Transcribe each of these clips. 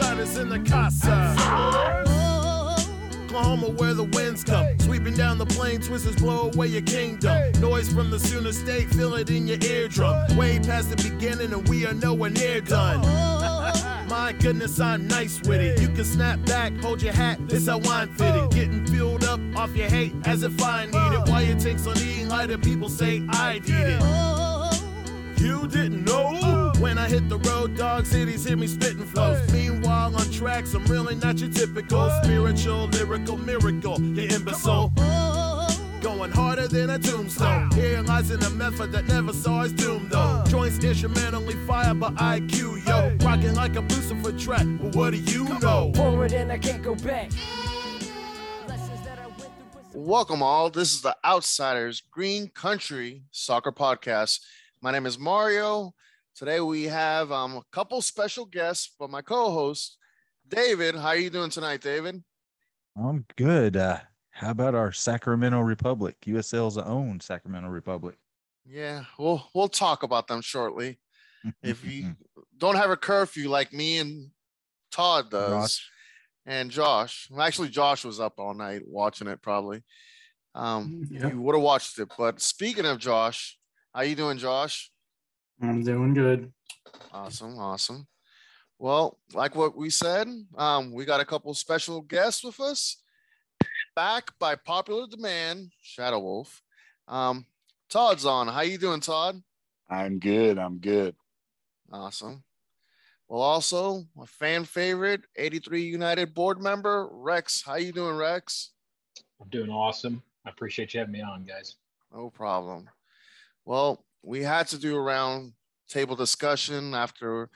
outsiders in the casa. Oklahoma, where the winds come sweeping down the plain, twisters blow away your kingdom. Noise from the Sooner State, feel it in your eardrum. Way past the beginning and we are nowhere near done. My goodness, I'm nice with it. You can snap back, hold your hat, it's how I'm fitting. Getting filled up off your hate as if I need it. Why it takes on eating lighter, people say I need it. You didn't know? When I hit the road, dog cities hear me spitting flows. Meanwhile, on tracks, I'm really not your typical spiritual, lyrical miracle, you imbecile. Going harder than a tombstone. Here lies in a method that never saw its doom, though. Joints instrumentally fired by IQ, yo. Rocking like a Lucifer track, but what do you know? Forward and I can't go back. Welcome all. This is the Outsiders Green Country Soccer Podcast. My name is Mario. Today we have a couple special guests, but my co-host, David. How are you doing tonight, David? I'm good. How about our Sacramento Republic? USL's own Sacramento Republic. Yeah, we'll talk about them shortly. If you don't have a curfew like me and Todd does, Josh. And Josh. Actually, Josh was up all night watching it probably. You would have watched it. But speaking of Josh, how you doing, Josh? I'm doing good. Awesome. Well, like what we said, we got a couple special guests with us. Back by popular demand, Shadow Wolf. Todd's on. How you doing, Todd? I'm good. Awesome. Well, also, my fan favorite, 83 United board member, Rex. How you doing, Rex? I'm doing awesome. I appreciate you having me on, guys. No problem. Well, we had to do a round table discussion after a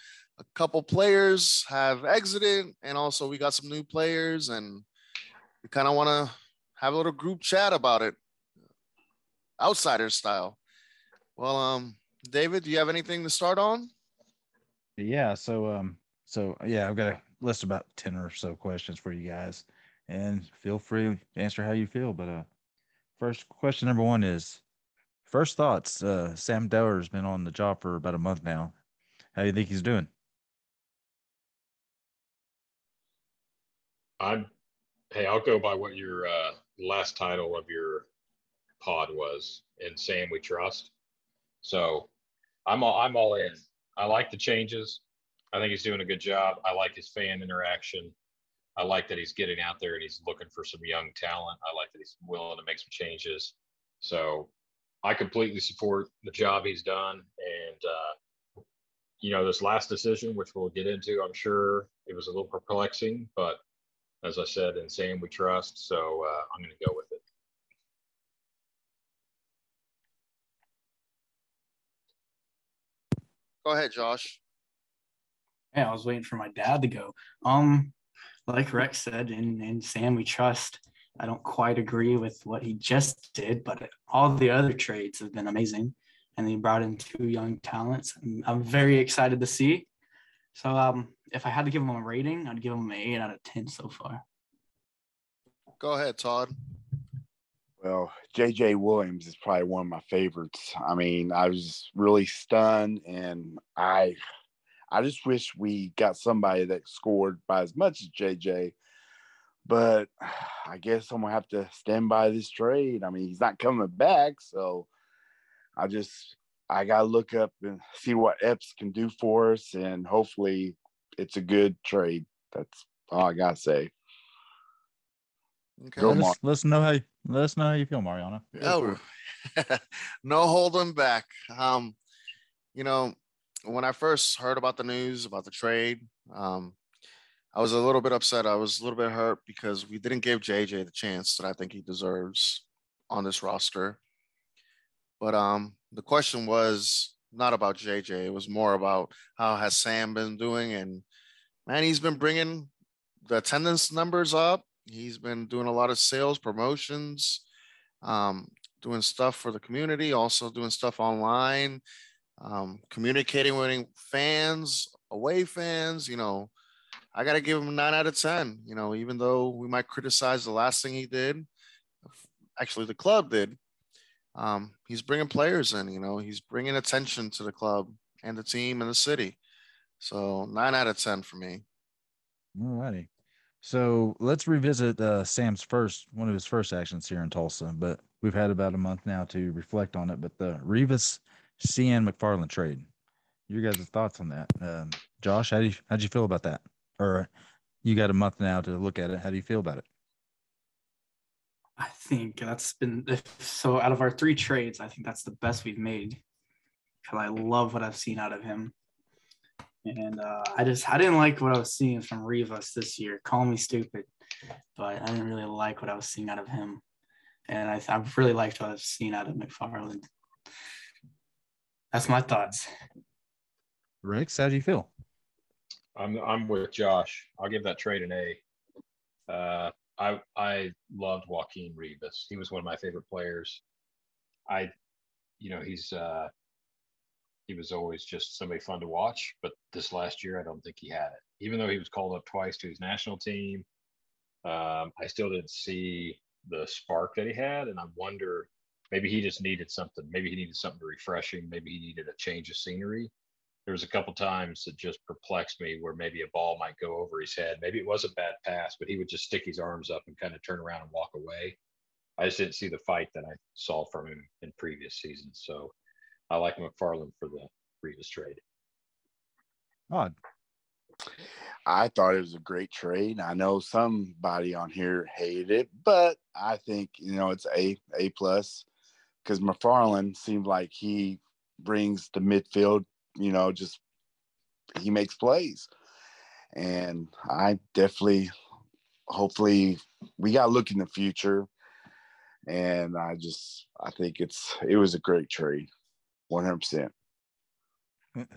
couple players have exited, and also we got some new players, and we kind of want to have a little group chat about it, outsider style. Well, David, do you have anything to start on? Yeah. So I've got a list of about 10 or so questions for you guys, and feel free to answer how you feel. But first question number one is, first thoughts, Sam Dower has been on the job for about a month now. How do you think he's doing? I'll go by what your last title of your pod was, and Sam We Trust. So I'm all in. I like the changes. I think he's doing a good job. I like his fan interaction. I like that he's getting out there and he's looking for some young talent. I like that he's willing to make some changes. So I completely support the job he's done. And, this last decision, which we'll get into, I'm sure it was a little perplexing, but as I said, in Sam We Trust. So I'm going to go with it. Go ahead, Josh. Yeah, I was waiting for my dad to go. Like Rex said, in Sam We Trust. I don't quite agree with what he just did, but all the other trades have been amazing. And he brought in two young talents. I'm very excited to see. So if I had to give him a rating, I'd give him an 8 out of 10 so far. Go ahead, Todd. Well, J.J. Williams is probably one of my favorites. I mean, I was really stunned, and I just wish we got somebody that scored by as much as J.J., but I guess I'm going to have to stand by this trade. I mean, he's not coming back, so I got to look up and see what Epps can do for us, and hopefully it's a good trade. That's all I got to say. Okay. Let us know how you feel, Mariana. No, no holding back. When I first heard about the news, about the trade, I was a little bit upset. I was a little bit hurt because we didn't give JJ the chance that I think he deserves on this roster. But the question was not about JJ. It was more about how has Sam been doing. And, man, he's been bringing the attendance numbers up. He's been doing a lot of sales, promotions, doing stuff for the community, also doing stuff online, communicating with fans, away fans, I got to give him a 9 out of 10, even though we might criticize the last thing he did. Actually, the club did. He's bringing players in, he's bringing attention to the club and the team and the city. So 9 out of 10 for me. All righty. So let's revisit Sam's one of his first actions here in Tulsa, but we've had about a month now to reflect on it. But the Revis CN McFarlane trade, your guys' thoughts on that? Josh, how'd you feel about that? Or you got a month now to look at it. How do you feel about it? I think that's been so out of our three trades, I think that's the best we've made because I love what I've seen out of him. And I didn't like what I was seeing from Revis this year. Call me stupid, but I didn't really like what I was seeing out of him. And I really liked what I've seen out of McFarlane. That's my thoughts. Rex, how do you feel? I'm with Josh. I'll give that trade an A. I loved Joaquin Revis. He was one of my favorite players. He was always just somebody fun to watch, but this last year, I don't think he had it. Even though he was called up twice to his national team, I still didn't see the spark that he had. And I wonder, maybe he just needed something. Maybe he needed something refreshing. Maybe he needed a change of scenery. There was a couple times that just perplexed me where maybe a ball might go over his head. Maybe it was a bad pass, but he would just stick his arms up and kind of turn around and walk away. I just didn't see the fight that I saw from him in previous seasons. So I like McFarlane for the Revis trade. Odd. I thought it was a great trade. I know somebody on here hated it, but I think, it's A+, because McFarlane seemed like he brings the midfield, he makes plays. And I definitely, hopefully we got to look in the future. And I think it was a great trade. 100%.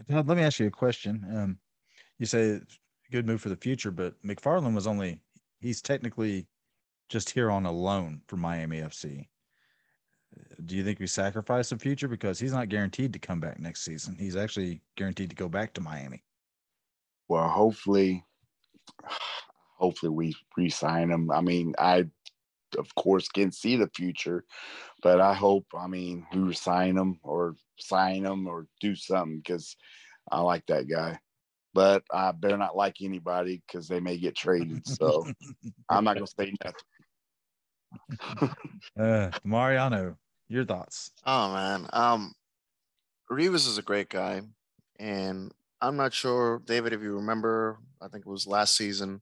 Let me ask you a question. You say good move for the future, but McFarlane was he's technically just here on a loan from Miami FC. Do you think we sacrifice the future? Because he's not guaranteed to come back next season. He's actually guaranteed to go back to Miami. Well, hopefully we re-sign him. I mean, I, of course, can't see the future, but I hope, we resign him or do something because I like that guy. But I better not like anybody because they may get traded. So I'm not going to say nothing. Mariano, your thoughts? Oh, man. Revis is a great guy. And I'm not sure, David, if you remember, I think it was last season,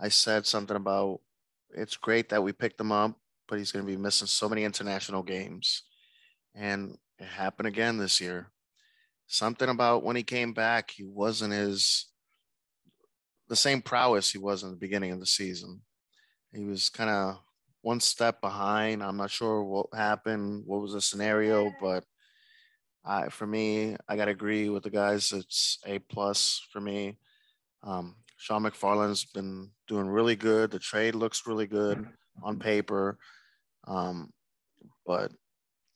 I said something about it's great that we picked him up, but he's going to be missing so many international games. And it happened again this year. Something about when he came back, he wasn't the same prowess he was in the beginning of the season. He was kind of one step behind. I'm not sure what happened, what was the scenario, but for me, I got to agree with the guys. It's A+ for me. Sean McFarlane's been doing really good. The trade looks really good on paper. But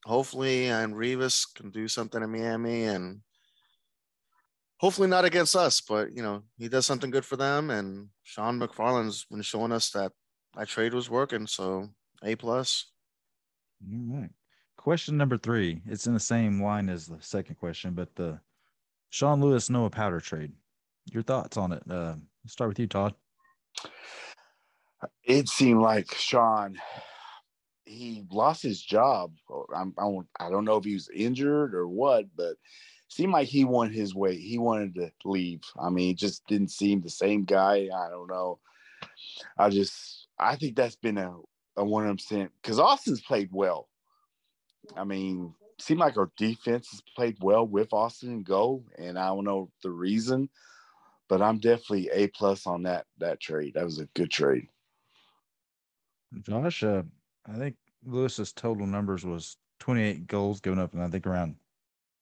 hopefully, and Revis can do something in Miami and hopefully not against us, but, he does something good for them. And Sean McFarlane's been showing us that my trade was working. So A+. All right. Question number 3. It's in the same line as the second question, but the Sean Lewis, Noah Powder trade. Your thoughts on it? Let's start with you, Todd. It seemed like Sean, he lost his job. I don't know if he was injured or what, but it seemed like he wanted his way. He wanted to leave. It just didn't seem the same guy. I don't know. I think that's been a 100% because Austin's played well. Seemed like our defense has played well with Austin and Go, and I don't know the reason. But I'm definitely A+ on that trade. That was a good trade. Josh, I think Lewis's total numbers was 28 goals given up, and I think around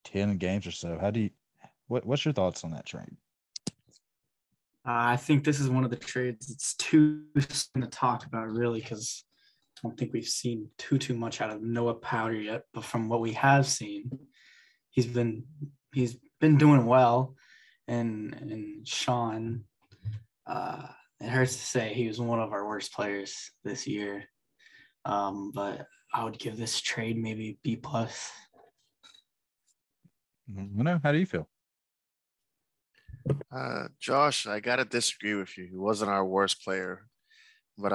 10 games or so. What's your thoughts on that trade? I think this is one of the trades that's too soon to talk about, really, because I don't think we've seen too much out of Noah Powder yet. But from what we have seen, he's been doing well. And Sean, it hurts to say he was one of our worst players this year. But I would give this trade maybe B+. How do you feel? Josh, I gotta disagree with you. He wasn't our worst player, but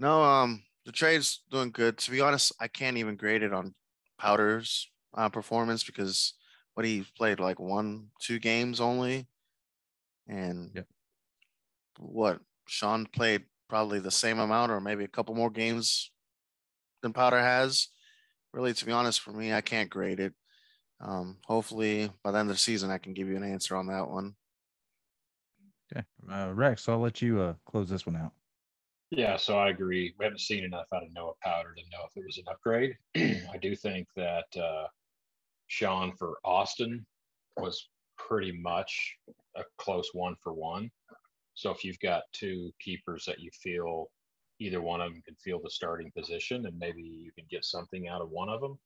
the trade's doing good. To be honest, I can't even grade it on Powder's performance because what he played like 1-2 games only, and what Sean played probably the same amount or maybe a couple more games than Powder has. Really, to be honest, for me, I can't grade it. Hopefully by the end of the season, I can give you an answer on that one. Okay. Rex, I'll let you close this one out. Yeah, so I agree. We haven't seen enough out of Noah Powder to know if it was an upgrade. I do think that Sean for Austin was pretty much a close one-for-one. So if you've got two keepers that you feel either one of them can field the starting position, and maybe you can get something out of one of them.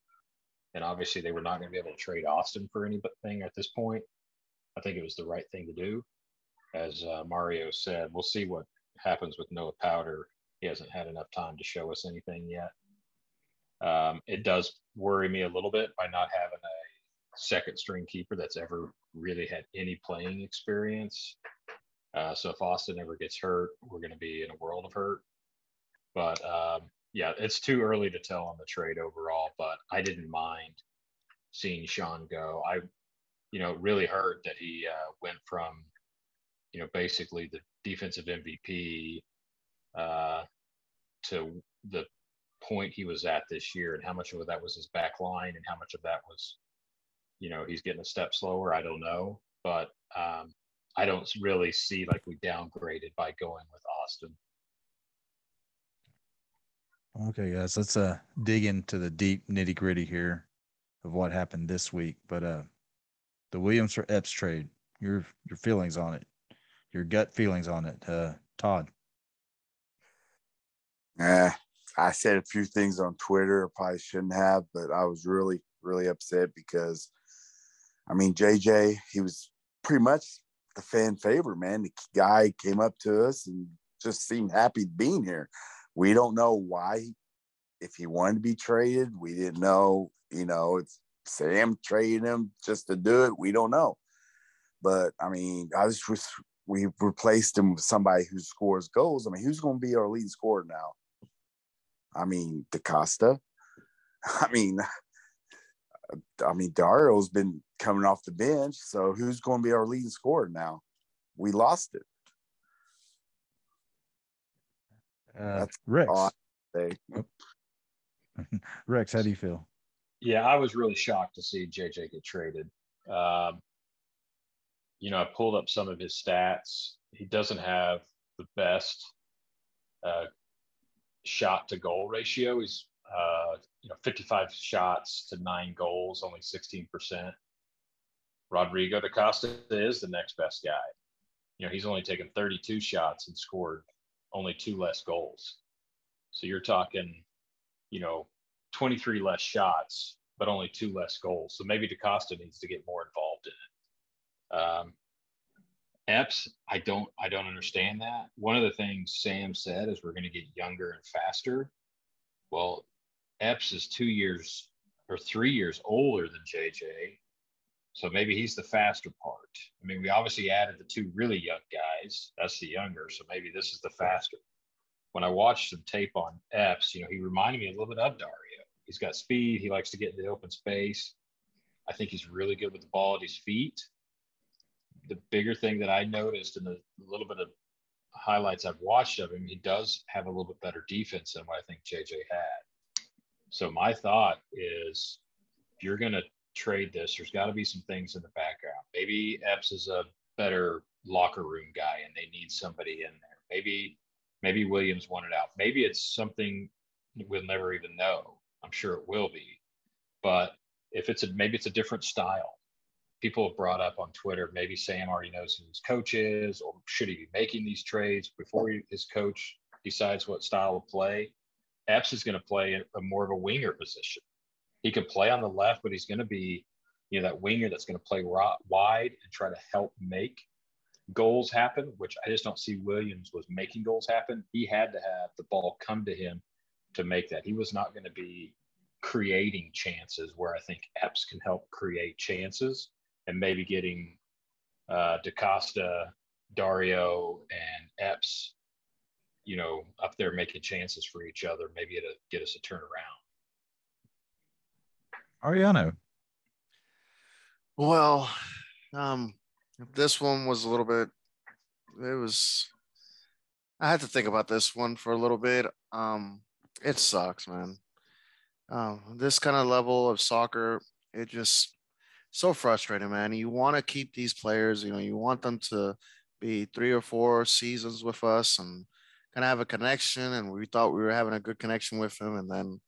And obviously they were not going to be able to trade Austin for anything at this point. I think it was the right thing to do. As Mario said, we'll see what happens with Noah Powder. He hasn't had enough time to show us anything yet. It does worry me a little bit by not having a second string keeper that's ever really had any playing experience. So if Austin ever gets hurt, we're going to be in a world of hurt. But yeah, it's too early to tell on the trade overall, but I didn't mind seeing Sean go. It really hurt that he went from, basically the defensive MVP to the point he was at this year, and how much of that was his back line and how much of that was, he's getting a step slower. I don't know, but I don't really see like we downgraded by going with Austin. Okay, guys, let's dig into the deep nitty-gritty here of what happened this week. But the Williams for Epps trade, your feelings on it, your gut feelings on it, Todd. I said a few things on Twitter I probably shouldn't have, but I was really, really upset because, J.J., he was pretty much the fan favorite, man. The guy came up to us and just seemed happy being here. We don't know why, if he wanted to be traded. We didn't know, if Sam traded him just to do it. We don't know. But, we replaced him with somebody who scores goals. Who's going to be our lead scorer now? Da Costa. Dario's been coming off the bench. So who's going to be our leading scorer now? We lost it. Rex. Rex, how do you feel? Yeah, I was really shocked to see JJ get traded. I pulled up some of his stats. He doesn't have the best shot to goal ratio. He's 55 shots to 9 goals, only 16%. Rodrigo da Costa is the next best guy. He's only taken 32 shots and scored only 2 less goals. So you're talking, 23 less shots, but only 2 less goals. So maybe da Costa needs to get more involved in it. Epps, I don't understand that. One of the things Sam said is we're going to get younger and faster. Well, Epps is 2 years or 3 years older than JJ. So maybe he's the faster part. We obviously added the 2 really young guys. That's the younger, so maybe this is the faster. When I watched some tape on Epps, he reminded me a little bit of Dario. He's got speed. He likes to get into the open space. I think he's really good with the ball at his feet. The bigger thing that I noticed in the little bit of highlights I've watched of him, he does have a little bit better defense than what I think JJ had. So my thought is if you're going to trade this, there's got to be some things in the background. Maybe Epps is a better locker room guy and they need somebody in there. Maybe Williams wanted out. Maybe it's something we'll never even know. I'm sure it will be. But if maybe it's a different style. People have brought up on Twitter, maybe Sam already knows who his coach is, or should he be making these trades before his coach decides what style of play? Epps is going to play a more of a winger position. He can play on the left, but he's going to be, that winger that's going to play wide and try to help make goals happen, which I just don't see Williams was making goals happen. He had to have the ball come to him to make that. He was not going to be creating chances where I think Epps can help create chances and maybe getting Da Costa, Dario, and Epps, you know, up there making chances for each other. Maybe it'll get us a turnaround. Ariano. Well, this one was a little bit, I had to think about this one for a little bit. It sucks, man. This kind of level of soccer, it just so frustrating, man. You want to keep these players, you know, you want them to be 3 or 4 seasons with us and kind of have a connection. And we thought we were having a good connection with him. And then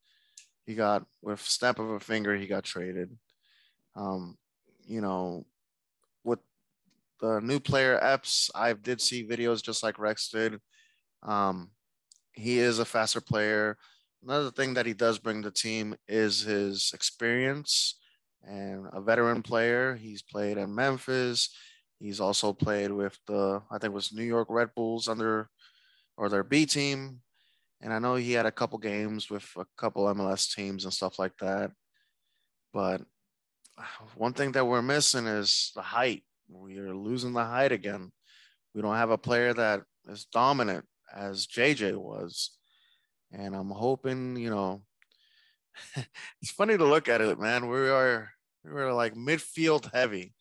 he got, with snap of a finger, he got traded. You know, with the new player Epps, I did see videos just like Rex did. He is a faster player. Another thing that he does bring to the team is his experience and a veteran player. He's played at Memphis. He's also played with the, I think it was New York Red Bulls under, or their B team. And I know he had a couple games with a couple MLS teams and stuff like that. But one thing that we're missing is the height. We are losing the height again. We don't have a player that is dominant as JJ was. And I'm hoping, you know, it's funny to look at it, man. We were like midfield heavy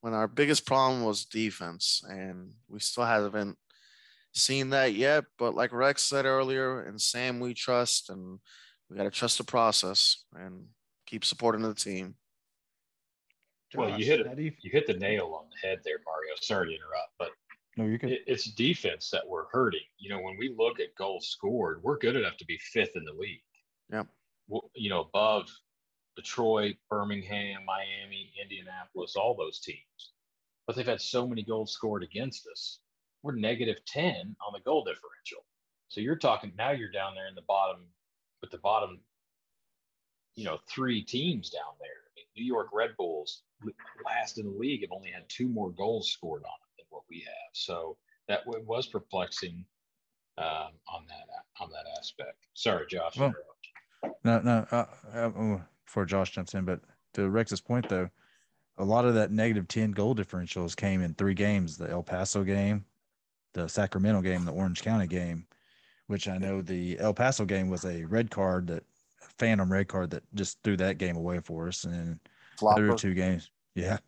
when our biggest problem was defense. And we still haven't seen that yet. But like Rex said earlier, and Sam, we trust, and we got to trust the process and keep supporting the team. Josh, well, you hit the nail on the head there, Mario. Sorry to interrupt, but no, you can. It's defense that we're hurting. You know, when we look at goals scored, we're good enough to be 5th in the league. Yeah. Well, you know, above Detroit, Birmingham, Miami, Indianapolis, all those teams. But they've had so many goals scored against us. We're -10 on the goal differential. So you're talking, now you're down there in the bottom, with the bottom, you know, 3 teams down there. I mean, New York Red Bulls, last in the league, have only had 2 more goals scored on it than what we have. So that was perplexing on that aspect. Sorry, Josh. Well, no. Before Josh jumps in, but to Rex's point, though, a lot of that -10 goal differentials came in 3 games: the El Paso game, the Sacramento game, the Orange County game. Which I know the El Paso game was a red card, that phantom red card that just threw that game away for us, and the other 2 games. Yeah,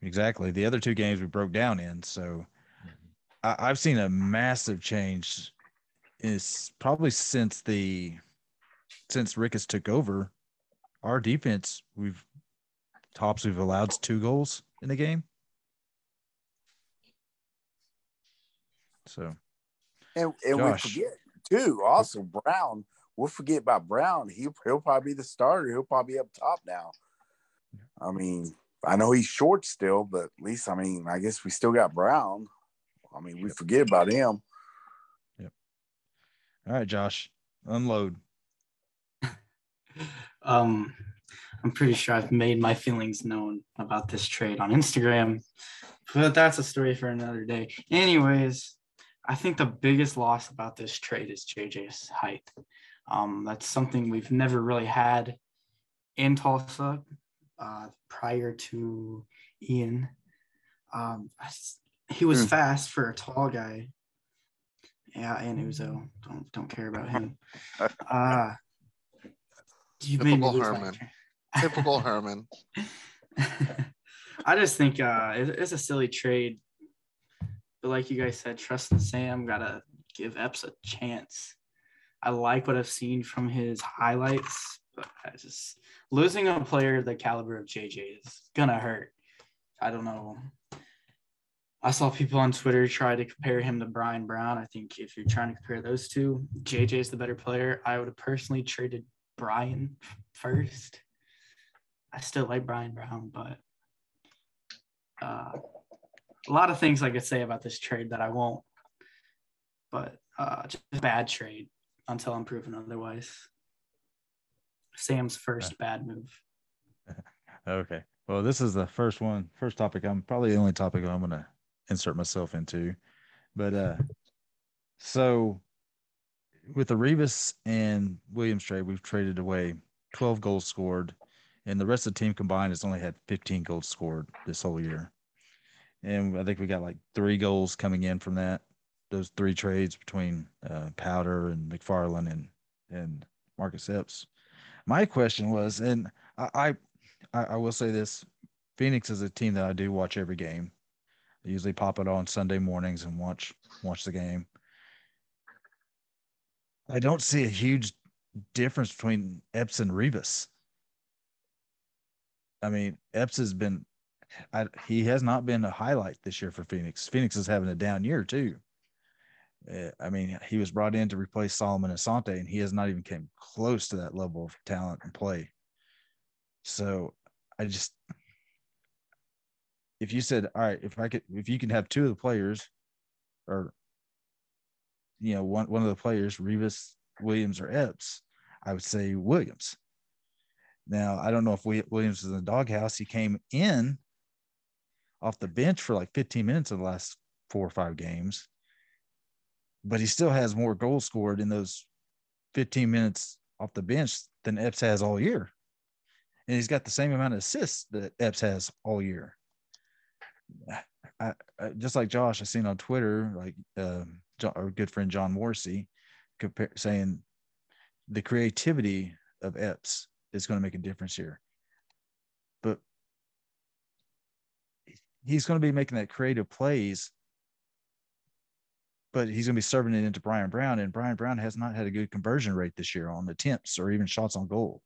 exactly. The other 2 games we broke down in. So I've seen a massive change is probably since Rick has took over our defense. We've allowed 2 goals in the game. So. And Josh. We forget too, also Brown. We'll forget about Brown. He'll probably be the starter. He'll probably be up top now. I mean, I know he's short still, but at least, I mean, I guess we still got Brown. I mean, we forget about him. Yep. All right, Josh, unload. I'm pretty sure I've made my feelings known about this trade on Instagram, but that's a story for another day. Anyways, I think the biggest loss about this trade is JJ's height. That's something we've never really had in Tulsa. Prior to Ian. He was fast for a tall guy. Yeah, and Uzo. Don't care about him. Typical Herman. I just think it's a silly trade. But like you guys said, trust in Sam. Got to give Epps a chance. I like what I've seen from his highlights. I just, losing a player the caliber of JJ is gonna hurt. I don't know. I saw people on Twitter try to compare him to Brian Brown. I think if you're trying to compare those two, JJ is the better player. I would have personally traded Brian first. I still like Brian Brown, but a lot of things I could say about this trade that I won't. But just a bad trade until I'm proven otherwise. Sam's first bad move. Okay. Well, this is the first topic. I'm probably the only topic I'm going to insert myself into. But so with the Revis and Williams trade, we've traded away 12 goals scored, and the rest of the team combined has only had 15 goals scored this whole year. And I think we got like 3 goals coming in from that. Those 3 trades between Powder and McFarlane and Marcus Epps. My question was, and I will say this, Phoenix is a team that I do watch every game. I usually pop it on Sunday mornings and watch the game. I don't see a huge difference between Epps and Revis. I mean, Epps has been he has not been a highlight this year for Phoenix. Phoenix is having a down year too. I mean, he was brought in to replace Solomon Asante, and he has not even came close to that level of talent and play. So I just, if you said, all right, if you can have 2 of the players, or, you know, one of the players, Revis, Williams, or Epps, I would say Williams. Now, I don't know if Williams is in the doghouse. He came in off the bench for like 15 minutes in the last 4 or 5 games, but he still has more goals scored in those 15 minutes off the bench than Epps has all year. And he's got the same amount of assists that Epps has all year. I just like Josh, I seen on Twitter, like our good friend John Morrissey saying the creativity of Epps is going to make a difference here. But he's going to be making that creative plays, but he's going to be serving it into Brian Brown, and Brian Brown has not had a good conversion rate this year on attempts or even shots on goal.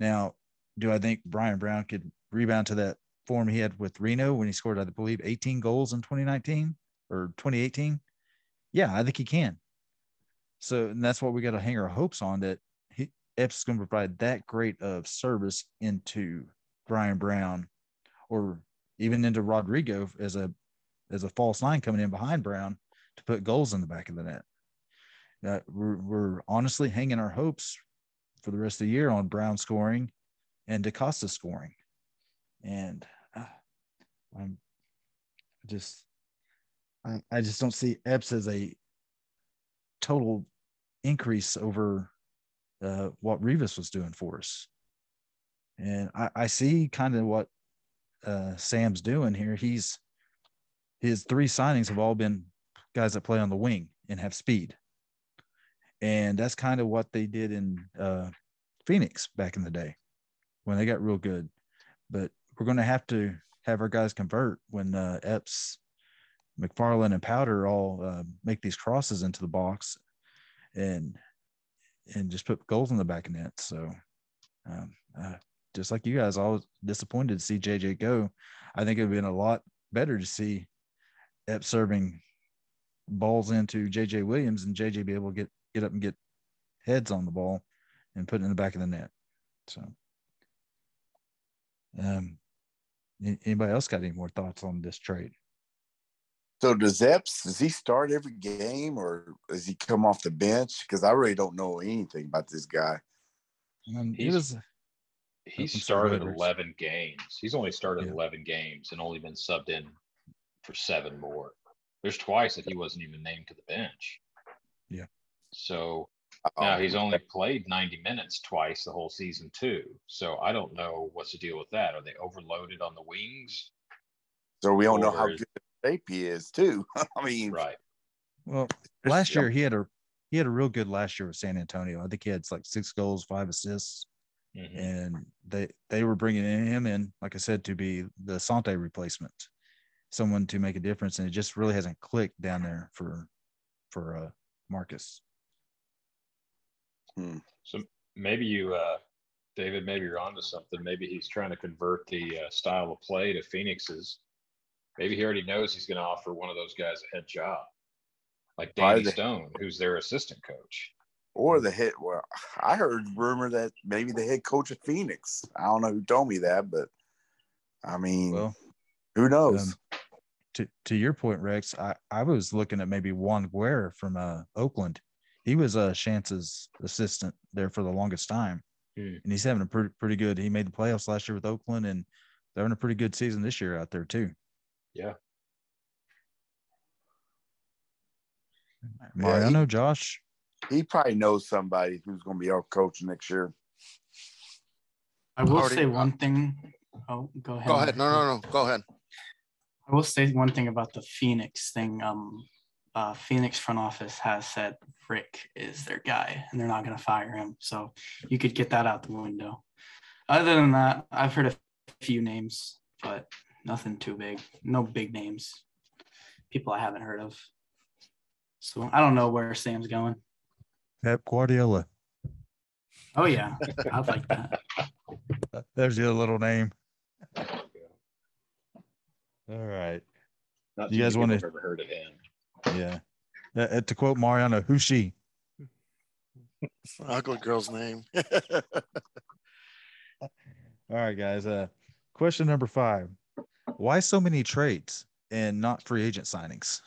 Now, do I think Brian Brown could rebound to that form he had with Reno when he scored, I believe, 18 goals in 2019 or 2018? Yeah, I think he can. So, and that's what we got to hang our hopes on, that Epps is going to provide that great of service into Brian Brown, or even into Rodrigo as a false nine coming in behind Brown to put goals in the back of the net. We're honestly hanging our hopes for the rest of the year on Brown scoring and da Costa scoring. And I just don't see Epps as a total increase over what Revis was doing for us. And I see kind of what Sam's doing here. His 3 signings have all been guys that play on the wing and have speed. And that's kind of what they did in Phoenix back in the day when they got real good. But we're going to have our guys convert when Epps, McFarlane, and Powder all make these crosses into the box and just put goals in the back of net. So just like you guys, I was disappointed to see JJ go. I think it would have been a lot better to see Epps serving balls into JJ Williams and JJ be able to get up and get heads on the ball and put it in the back of the net. So anybody else got any more thoughts on this trade? So does Epps, does he start every game, or does he come off the bench? Because I really don't know anything about this guy. He started 11 games. He's only started 11 games and only been subbed in for 7 more. There's twice that he wasn't even named to the bench. Yeah. So now he's only played 90 minutes twice the whole season too. So I don't know what's the deal with that. Are they overloaded on the wings? So we don't know how good a shape he is too. I mean, right. Well, last year he had a real good last year with San Antonio. I think he had like 6 goals, 5 assists, and they were bringing him in, like I said, to be the Asante replacement, someone to make a difference, and it just really hasn't clicked down there for Marcus. So maybe you, David, maybe you're onto something. Maybe he's trying to convert the style of play to Phoenix's. Maybe he already knows he's going to offer one of those guys a head job, like Danny Stone, who's their assistant coach. Or the head. Well, I heard rumor that maybe the head coach of Phoenix. I don't know who told me that, but I mean, who knows? To your point, Rex, I was looking at maybe Juan Guerra from Oakland. He was Chance's assistant there for the longest time, and he's having a pretty good. He made the playoffs last year with Oakland, and they're having a pretty good season this year out there too. Yeah. Mariano, Josh. He probably knows somebody who's going to be our coach next year. I will say one thing. Oh, go ahead. Go ahead. No. Go ahead. I will say one thing about the Phoenix thing. Phoenix front office has said Rick is their guy, and they're not going to fire him. So you could get that out the window. Other than that, I've heard a few names, but nothing too big. No big names. People I haven't heard of. So I don't know where Sam's going. Pep Guardiola. Oh, yeah. I like that. There's your little name. All right. Not you guys want to ever heard of him? Yeah. To quote Mariana, who's she? It's an ugly girl's name. All right, guys. Question number 5: why so many trades and not free agent signings?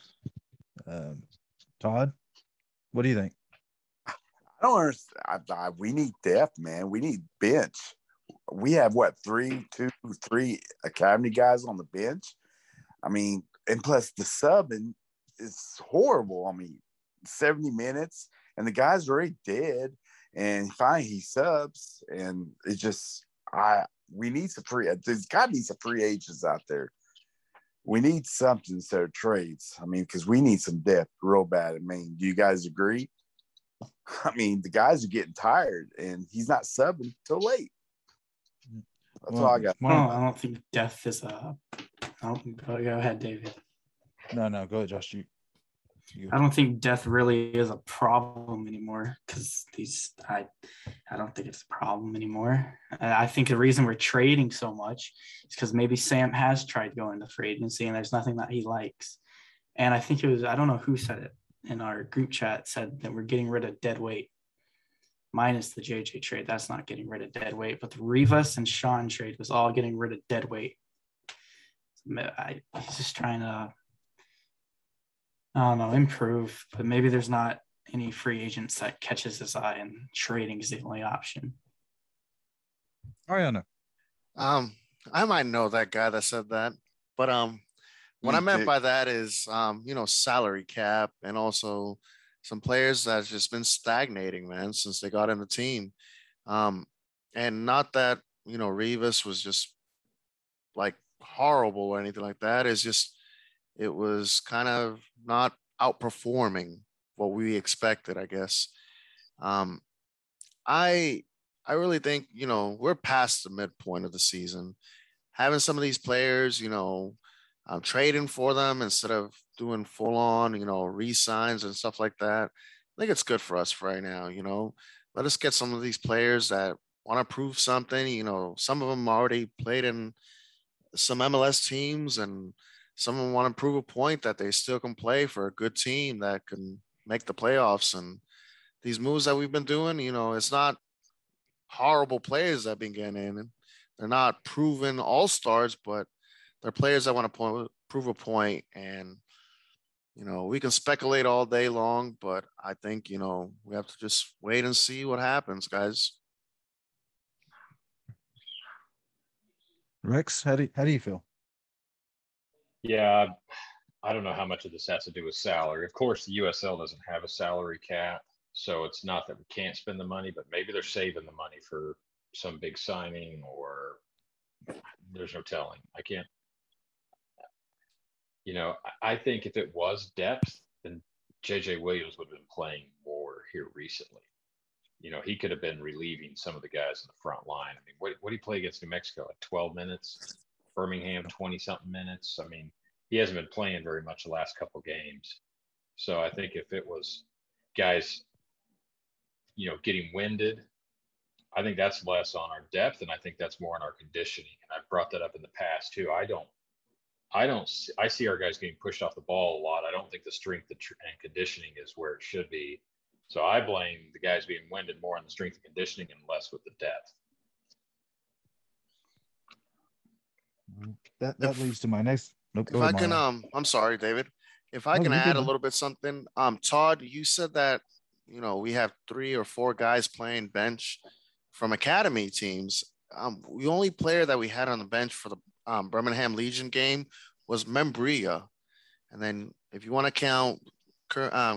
Todd, what do you think? I don't understand. We need depth, man. We need bench. We have, what, three academy guys on the bench? I mean, and plus the subbing is horrible. I mean, 70 minutes, and the guy's already dead, and fine, he subs, and it's just we need some free – there's got to be some free agents out there. We need something instead of trades. I mean, because we need some depth real bad. I mean, do you guys agree? I mean, the guys are getting tired, and he's not subbing till late. That's all I got. Well, I don't think depth is a – go ahead, David. No, go ahead, Josh. You. I don't think depth really is a problem anymore because I don't think it's a problem anymore. I think the reason we're trading so much is because maybe Sam has tried going to free agency and there's nothing that he likes. And I think it was – I don't know who said it in our group chat, said that we're getting rid of dead weight. Minus the JJ trade, that's not getting rid of dead weight. But the Revis and Sean trade was all getting rid of dead weight. He's just trying to, I don't know, improve. But maybe there's not any free agents that catches his eye, and trading is the only option. Ariana, I might know that guy that said that, but what I meant by that is salary cap, and also some players that's just been stagnating, man, since they got in the team. And not that, Revis was just like horrible or anything like that. It's just, it was kind of not outperforming what we expected, I guess. I really think, we're past the midpoint of the season. Having some of these players, I'm trading for them instead of doing full-on, re-signs and stuff like that. I think it's good for us for right now, Let us get some of these players that want to prove something. Some of them already played in some MLS teams, and some of them want to prove a point that they still can play for a good team that can make the playoffs. And these moves that we've been doing, it's not horrible players that have been getting in. They're not proven all-stars, but they're players that want to prove a point, and, we can speculate all day long, but I think, we have to just wait and see what happens, guys. Rex, how do you feel? Yeah, I don't know how much of this has to do with salary. Of course, the USL doesn't have a salary cap, so it's not that we can't spend the money, but maybe they're saving the money for some big signing, or there's no telling. I can't. I think if it was depth, then J.J. Williams would have been playing more here recently. He could have been relieving some of the guys in the front line. I mean, what did he play against New Mexico? Like 12 minutes? Birmingham, 20-something minutes? I mean, he hasn't been playing very much the last couple games. So I think if it was guys, getting winded, I think that's less on our depth, and I think that's more on our conditioning. And I've brought that up in the past, too. I see our guys getting pushed off the ball a lot. I don't think the strength and conditioning is where it should be. So I blame the guys being winded more on the strength and conditioning and less with the depth. That leads to my next. Nope, if I can, I'm sorry, David. If I can add a little bit something, Todd, you said that we have 3 or 4 guys playing bench from academy teams. The only player that we had on the bench for the Birmingham Legion game was Membria, and then if you want to count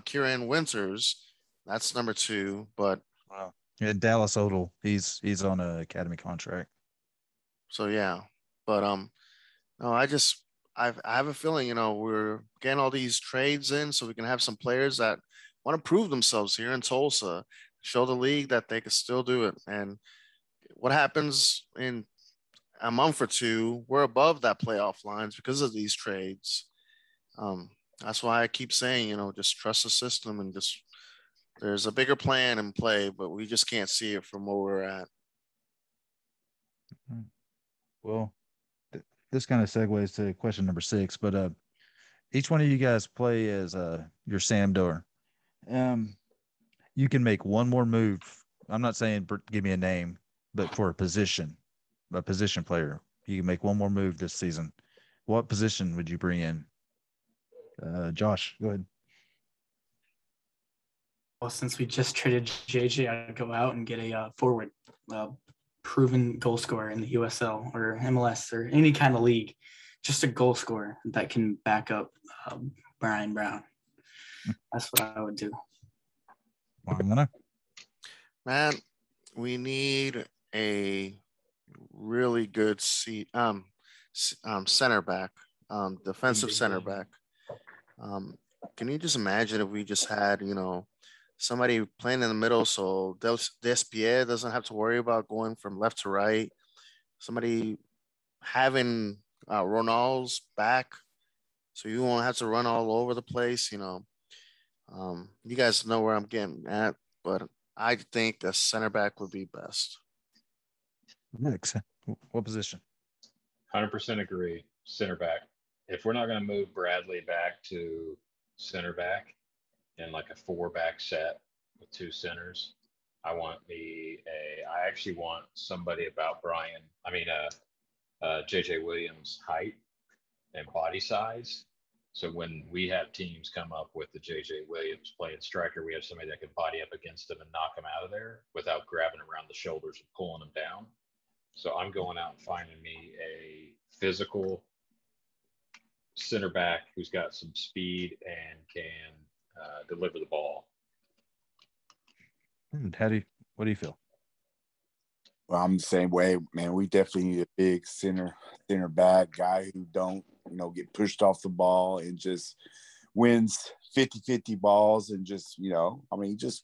Kieran Winters, that's number 2. But wow, yeah, Dallas Odell, he's on an academy contract. So yeah, but no, I just I have a feeling, you know, we're getting all these trades in so we can have some players that want to prove themselves here in Tulsa, show the league that they could still do it. And what happens in a month or two, we're above that playoff lines because of these trades. That's why I keep saying, you know, just trust the system and just there's a bigger plan in play, but we just can't see it from where we're at. Well, this kind of segues to question number 6, but each one of you guys play as your Sam Dower. You can make one more move. I'm not saying give me a name, but for a position player, you can make one more move this season. What position would you bring in? Josh, go ahead. Well, since we just traded J.J., I'd go out and get a forward, proven goal scorer in the USL or MLS or any kind of league, just a goal scorer that can back up Brian Brown. That's what I would do. Man, we need a really good center back, defensive center back. Can you just imagine if we just had, you know, somebody playing in the middle so Despierre doesn't have to worry about going from left to right, somebody having Ronald's back so you won't have to run all over the place, you know. You guys know where I'm getting at, but I think a center back would be best. Next, what position? 100% agree, center back. If we're not going to move Bradley back to center back in like a 4-back set with 2 centers, I actually want somebody about J.J. Williams' height and body size. So when we have teams come up with the J.J. Williams playing striker, we have somebody that can body up against them and knock them out of there without grabbing around the shoulders and pulling them down. So I'm going out and finding me a physical center back who's got some speed and can deliver the ball. What do you feel? Well, I'm the same way, man. We definitely need a big center back guy who don't, you know, get pushed off the ball and just wins 50-50 balls and just, you know, I mean, just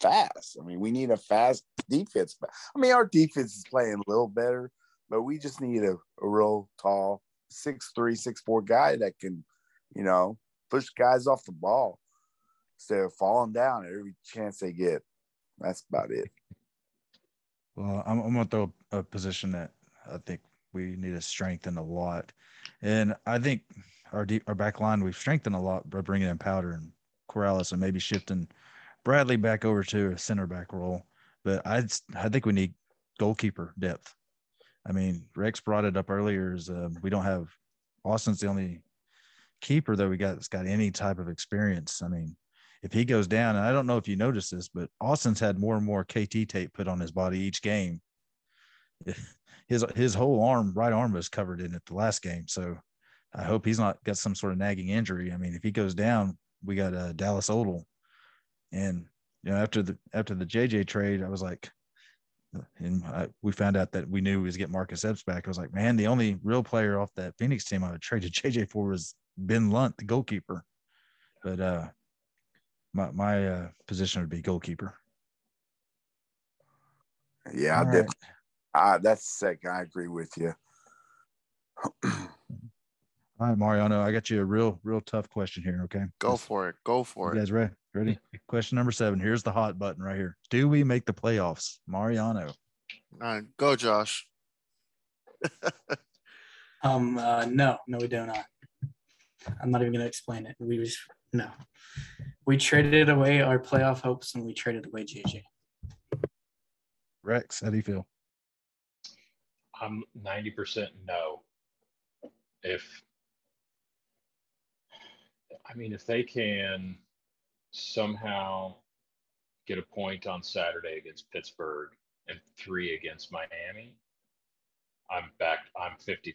fast. I mean, we need a fast defense. I mean, our defense is playing a little better, but we just need a real tall 6'3", 6'4" guy that can, you know, push guys off the ball instead of falling down every chance they get. That's about it. Well, I'm going to throw a position that I think we need to strengthen a lot. And I think our back line, we've strengthened a lot by bringing in Powder and Corrales and maybe shifting Bradley back over to a center back role. But I think we need goalkeeper depth. I mean, Rex brought it up earlier. We don't have – Austin's the only keeper that we got that's got any type of experience. I mean, if he goes down, and I don't know if you noticed this, but Austin's had more and more KT tape put on his body each game. His whole right arm was covered in it the last game. So I hope he's not got some sort of nagging injury. I mean, if he goes down, we got Dallas Odell. And, you know, after the JJ trade, I was like, we found out that we knew we was getting Marcus Epps back. I was like, man, the only real player off that Phoenix team I would trade to JJ for was Ben Lunt, the goalkeeper. But my position would be goalkeeper. Yeah, I definitely. That's sick. I agree with you. All right, Mariano, I got you a real tough question here, okay? Go for it. You guys ready? Question number 7. Here's the hot button right here. Do we make the playoffs? Mariano. All right, go, Josh. No, we do not. I'm not even going to explain it. We traded away our playoff hopes and we traded away JJ. Rex, how do you feel? I'm 90% no. If they can somehow get a point on Saturday against Pittsburgh and 3 against Miami, I'm back. I'm 50-50.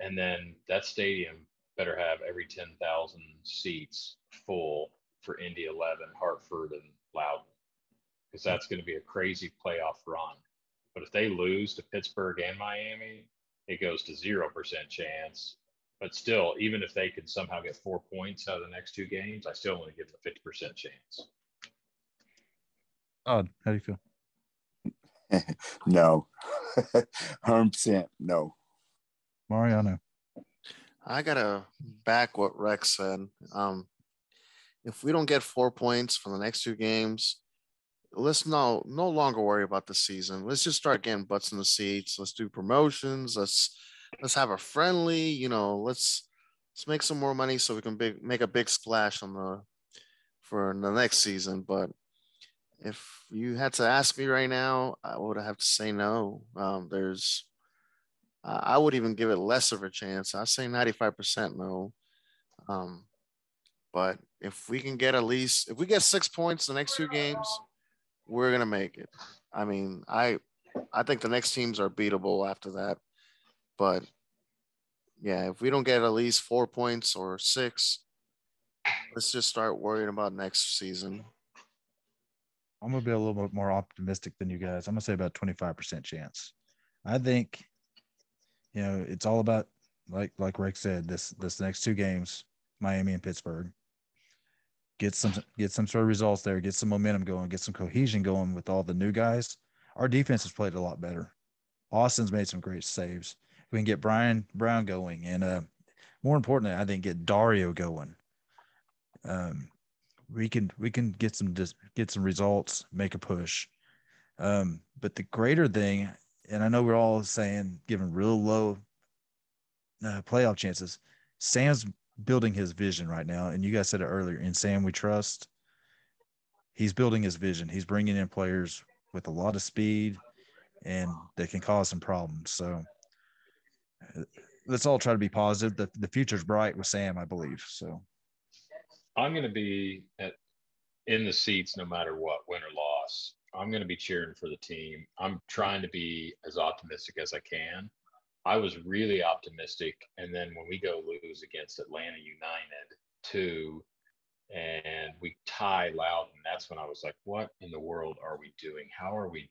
And then that stadium better have every 10,000 seats full for Indy 11, Hartford, and Loudon, because that's going to be a crazy playoff run. But if they lose to Pittsburgh and Miami, it goes to 0% chance. But still, even if they could somehow get 4 points out of the next two games, I still want to give them a 50% chance. Odd, how do you feel? No. 100% no. Mariano. I got to back what Rex said. If we don't get 4 points from the next two games, let's no longer worry about the season. Let's just start getting butts in the seats. Let's do promotions. Let's have a friendly, let's make some more money so we can make a big splash for the next season. But if you had to ask me right now, I would have to say no. I would even give it less of a chance. I say 95% no. But if we can get if we get 6 points the next two games, we're going to make it. I mean, I think the next teams are beatable after that. But, yeah, if we don't get at least 4 points or six, let's just start worrying about next season. I'm going to be a little bit more optimistic than you guys. I'm going to say about 25% chance. I think, it's all about, like Rick said, this next two games, Miami and Pittsburgh. Get some sort of results there. Get some momentum going. Get some cohesion going with all the new guys. Our defense has played a lot better. Austin's made some great saves. We can get Brian Brown going, and more importantly, I think get Dario going. We can get some results, make a push. But the greater thing, and I know we're all saying giving real low playoff chances. Sam's building his vision right now, and you guys said it earlier. In Sam, we trust. He's building his vision. He's bringing in players with a lot of speed, and they can cause some problems. So. Let's all try to be positive. The future's bright with Sam, I believe. So I'm going to be in the seats no matter what, win or loss. I'm going to be cheering for the team. I'm trying to be as optimistic as I can. I was really optimistic. And then when we go lose against Atlanta United 2 and we tie Loudon, that's when I was like, what in the world are we doing? How are we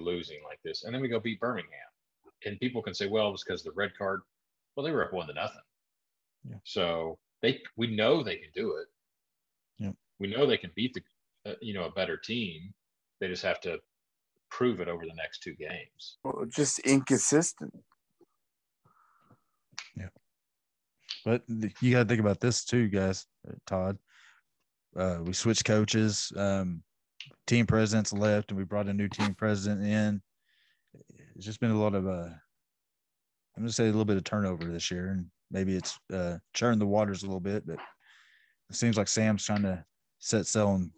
losing like this? And then we go beat Birmingham. And people can say, well, it was because of the red card. Well, they were up 1-0. Yeah. So we know they can do it. Yeah. We know they can beat a better team. They just have to prove it over the next two games. Well, just inconsistent. Yeah. But you got to think about this too, guys. Todd, we switched coaches. Team presidents left, and we brought a new team president in. It's just been a lot of, I'm going to say a little bit of turnover this year, and maybe it's churned the waters a little bit, but it seems like Sam's trying to set sail on,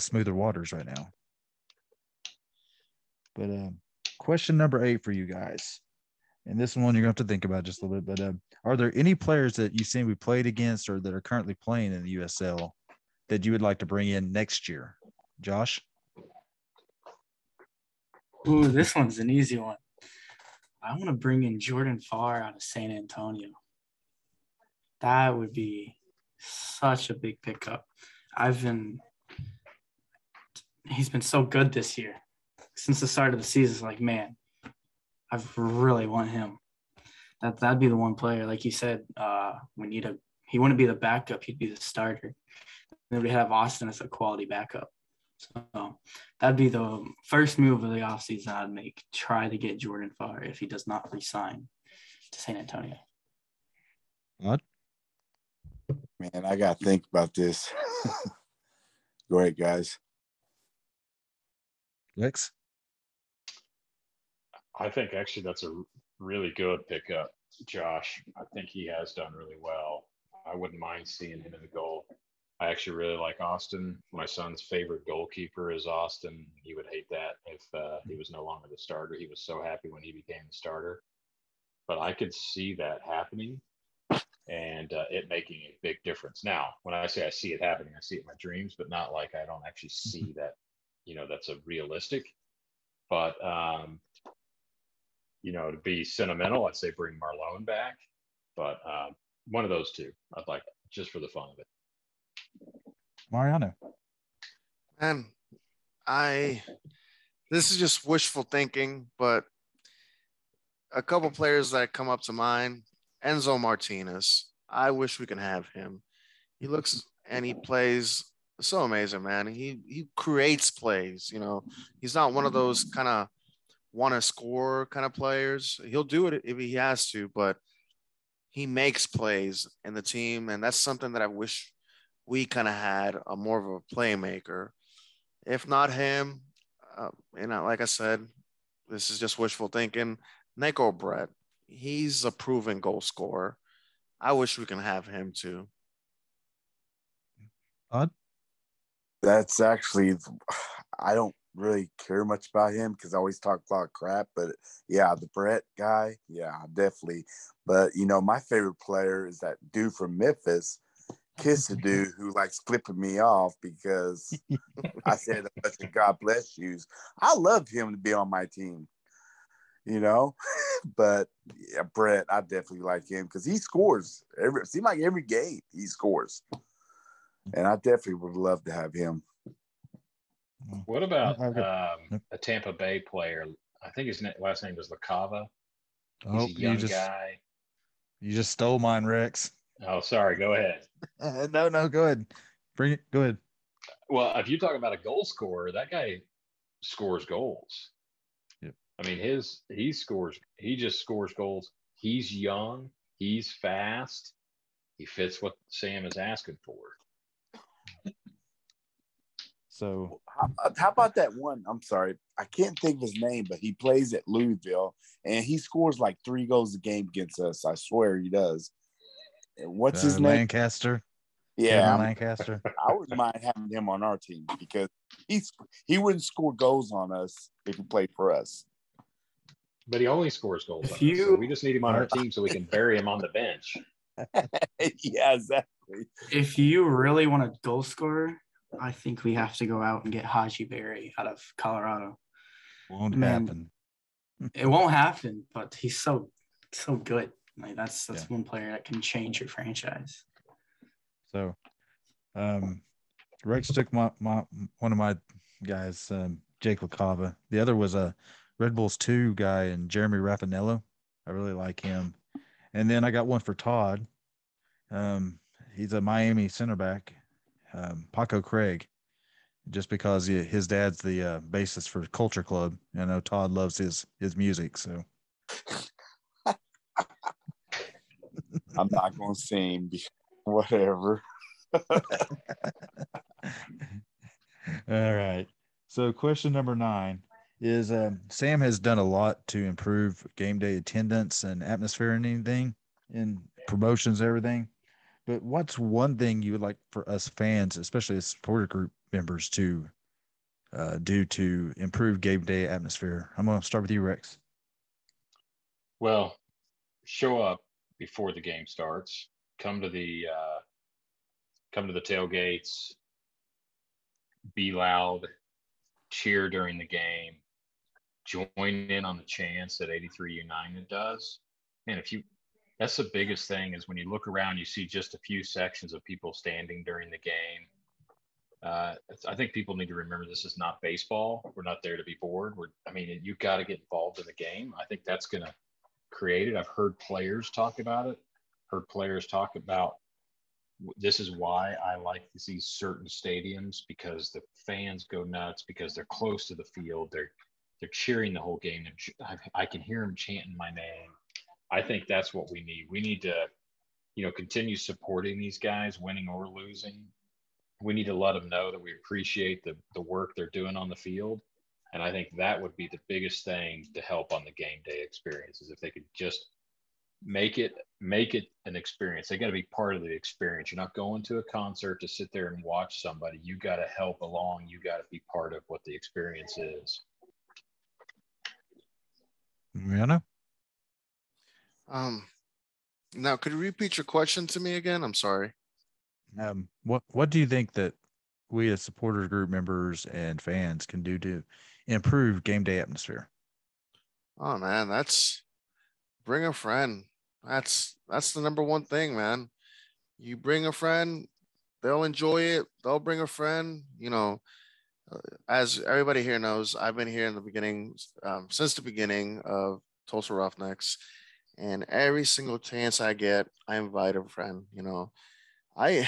smoother waters right now. But question number 8 for you guys, and this one you're going to have to think about just a little bit, but are there any players that you've seen we played against or that are currently playing in the USL that you would like to bring in next year? Josh? Ooh, this one's an easy one. I want to bring in Jordan Farr out of San Antonio. That would be such a big pickup. He's been so good this year. Since the start of the season, it's like, man, I really want him. That'd be the one player. Like you said, he wouldn't be the backup. He'd be the starter. Then we have Austin as a quality backup. So that'd be the first move of the offseason I'd make. Try to get Jordan Farr if he does not resign to San Antonio. What? Man, I got to think about this. Go ahead, guys. Next. I think actually that's a really good pickup, Josh. I think he has done really well. I wouldn't mind seeing him in the goal. I actually really like Austin. My son's favorite goalkeeper is Austin. He would hate that if he was no longer the starter. He was so happy when he became the starter. But I could see that happening and it making a big difference. Now, when I say I see it happening, I see it in my dreams, but not like I don't actually see that, that's a realistic. But, to be sentimental, I'd say bring Marlon back. But one of those two, I'd like just for the fun of it. Mariano. Man, this is just wishful thinking, but a couple players that come up to mind. Enzo Martinez. I wish we could have him. He looks and he plays so amazing, man. He creates plays, you know. He's not one of those kind of want to score kind of players. He'll do it if he has to, but he makes plays in the team, and that's something that I wish we kind of had, a more of a playmaker. If not him, and like I said, this is just wishful thinking. Nico Brett, he's a proven goal scorer. I wish we can have him too. Todd? That's actually, I don't really care much about him because I always talk a lot of crap, but yeah, the Brett guy, yeah, definitely. But, you know, my favorite player is that dude from Memphis, Kissadoo, who likes flipping me off because I said a bunch of God bless yous. I love him to be on my team, you know. But yeah, Brett, I definitely like him because he scores. It seems like every game he scores. And I definitely would love to have him. What about a Tampa Bay player? I think his last name was LaCava. Oh, he's a young guy. You just stole mine, Rex. Oh, sorry. Go ahead. No, go ahead. Bring it. Go ahead. Well, if you talk about a goal scorer, that guy scores goals. Yep. I mean, he just scores goals. He's young. He's fast. He fits what Sam is asking for. So how about that one? I'm sorry, I can't think of his name, but he plays at Louisville and he scores like 3 goals a game against us. I swear he does. And what's his name? Lancaster. Yeah, Lancaster. I wouldn't mind having him on our team because he wouldn't score goals on us if he played for us. But he only scores goals on us. So we just need him on our team so we can bury him on the bench. Yeah, exactly. If you really want a goal scorer, I think we have to go out and get Haji Berry out of Colorado. Won't happen. It won't happen, but he's so good. Like that's one player that can change your franchise. So, Rex took my one of my guys, Jake LaCava. The other was a Red Bulls 2 guy and Jeremy Rapinello. I really like him. And then I got one for Todd. He's a Miami center back. Paco Craig, just because his dad's the bassist for Culture Club. I know Todd loves his music, so I'm not going to sing. Whatever. All right. So question number 9 is Sam has done a lot to improve game day attendance and atmosphere and anything, and promotions, everything. But what's one thing you would like for us fans, especially as supporter group members, to do to improve game day atmosphere? I'm going to start with you, Rex. Well, show up before the game starts. Come to the tailgates. Be loud. Cheer during the game. Join in on the chants that 83 United does. Man, that's the biggest thing is when you look around, you see just a few sections of people standing during the game. I think people need to remember this is not baseball. We're not there to be bored. You've got to get involved in the game. I think that's going to create it. I've heard players talk about it. Heard players talk about this is why I like to see certain stadiums, because the fans go nuts because they're close to the field. They're cheering the whole game. I can hear them chanting my name. I think that's what we need. We need to, continue supporting these guys, winning or losing. We need to let them know that we appreciate the work they're doing on the field. And I think that would be the biggest thing to help on the game day experience is if they could just make it an experience. They got to be part of the experience. You're not going to a concert to sit there and watch somebody. You got to help along. You got to be part of what the experience is. Mariana? Now, could you repeat your question to me again? I'm sorry. What do you think that we as supporters group members and fans can do to improve game day atmosphere? Oh man, that's bring a friend. That's the number one thing, man. You bring a friend, they'll enjoy it. They'll bring a friend. As everybody here knows, I've been here since the beginning of Tulsa Roughnecks. And every single chance I get, I invite a friend. You know, I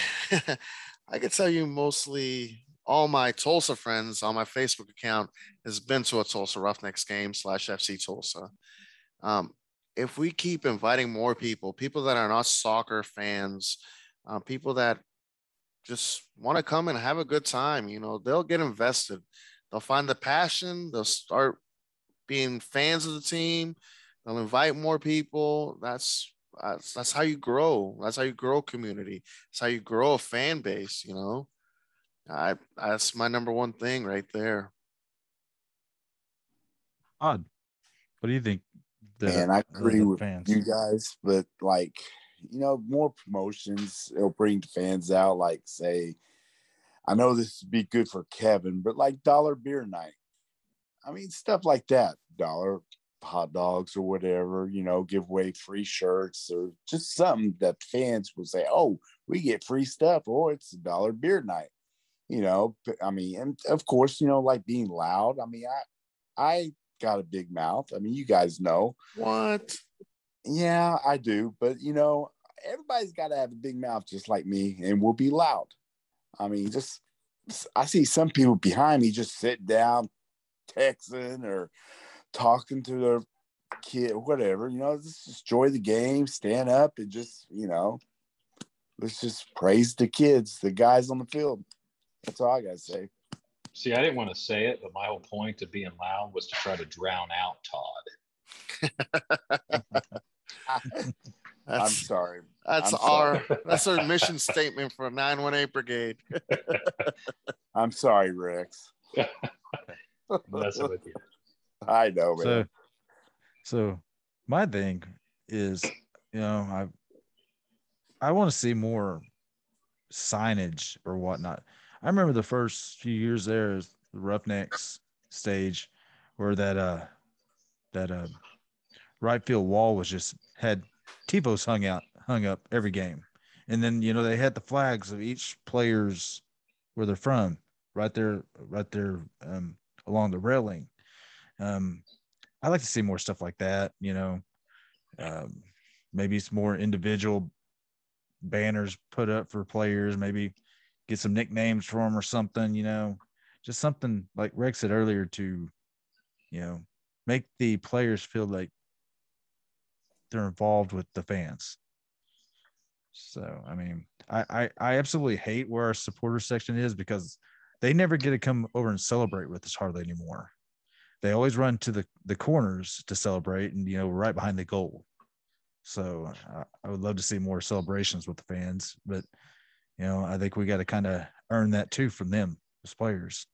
could tell you mostly all my Tulsa friends on my Facebook account has been to a Tulsa Roughnecks game / FC Tulsa. If we keep inviting more people that are not soccer fans, people that just want to come and have a good time, you know, they'll get invested. They'll find the passion. They'll start being fans of the team. They'll invite more people. That's how you grow. That's how you grow a community. That's how you grow a fan base. You know, that's my number one thing right there. Odd. What do you think? And I agree with you guys, but like, you know, more promotions, it'll bring the fans out. Like, say, I know this would be good for Kevin, but like dollar beer night. I mean, stuff like that, dollar hot dogs or whatever, you know, give away free shirts or just something that fans will say, oh, we get free stuff, or it's a dollar beer night, you know. I mean, and of course, you know, like being loud. I mean, I got a big mouth. I mean, you guys know. What? Yeah, I do. But, you know, everybody's got to have a big mouth just like me, and we'll be loud. I mean, just, I see some people behind me just sit down texting or talking to their kid, whatever, you know, just enjoy the game, stand up, and just, you know, let's just praise the kids, the guys on the field. That's all I got to say. See, I didn't want to say it, but my whole point of being loud was to try to drown out Todd. I'm sorry. That's our mission statement for 918 Brigade. I'm sorry, Rex. That's with you. I know, man. So my thing is, you know, I want to see more signage or whatnot. I remember the first few years there is the Roughnecks stage, where that right field wall was just had T-posts hung up every game, and then, you know, they had the flags of each players where they're from right there along the railing. I like to see more stuff like that, you know. Maybe it's more individual banners put up for players, maybe get some nicknames for them or something, you know, just something like Rex said earlier to, you know, make the players feel like they're involved with the fans. So, I mean, I absolutely hate where our supporter section is, because they never get to come over and celebrate with us hardly anymore. They always run to the corners to celebrate, and, you know, right behind the goal. So I would love to see more celebrations with the fans, but, you know, I think we got to kind of earn that too from them as players.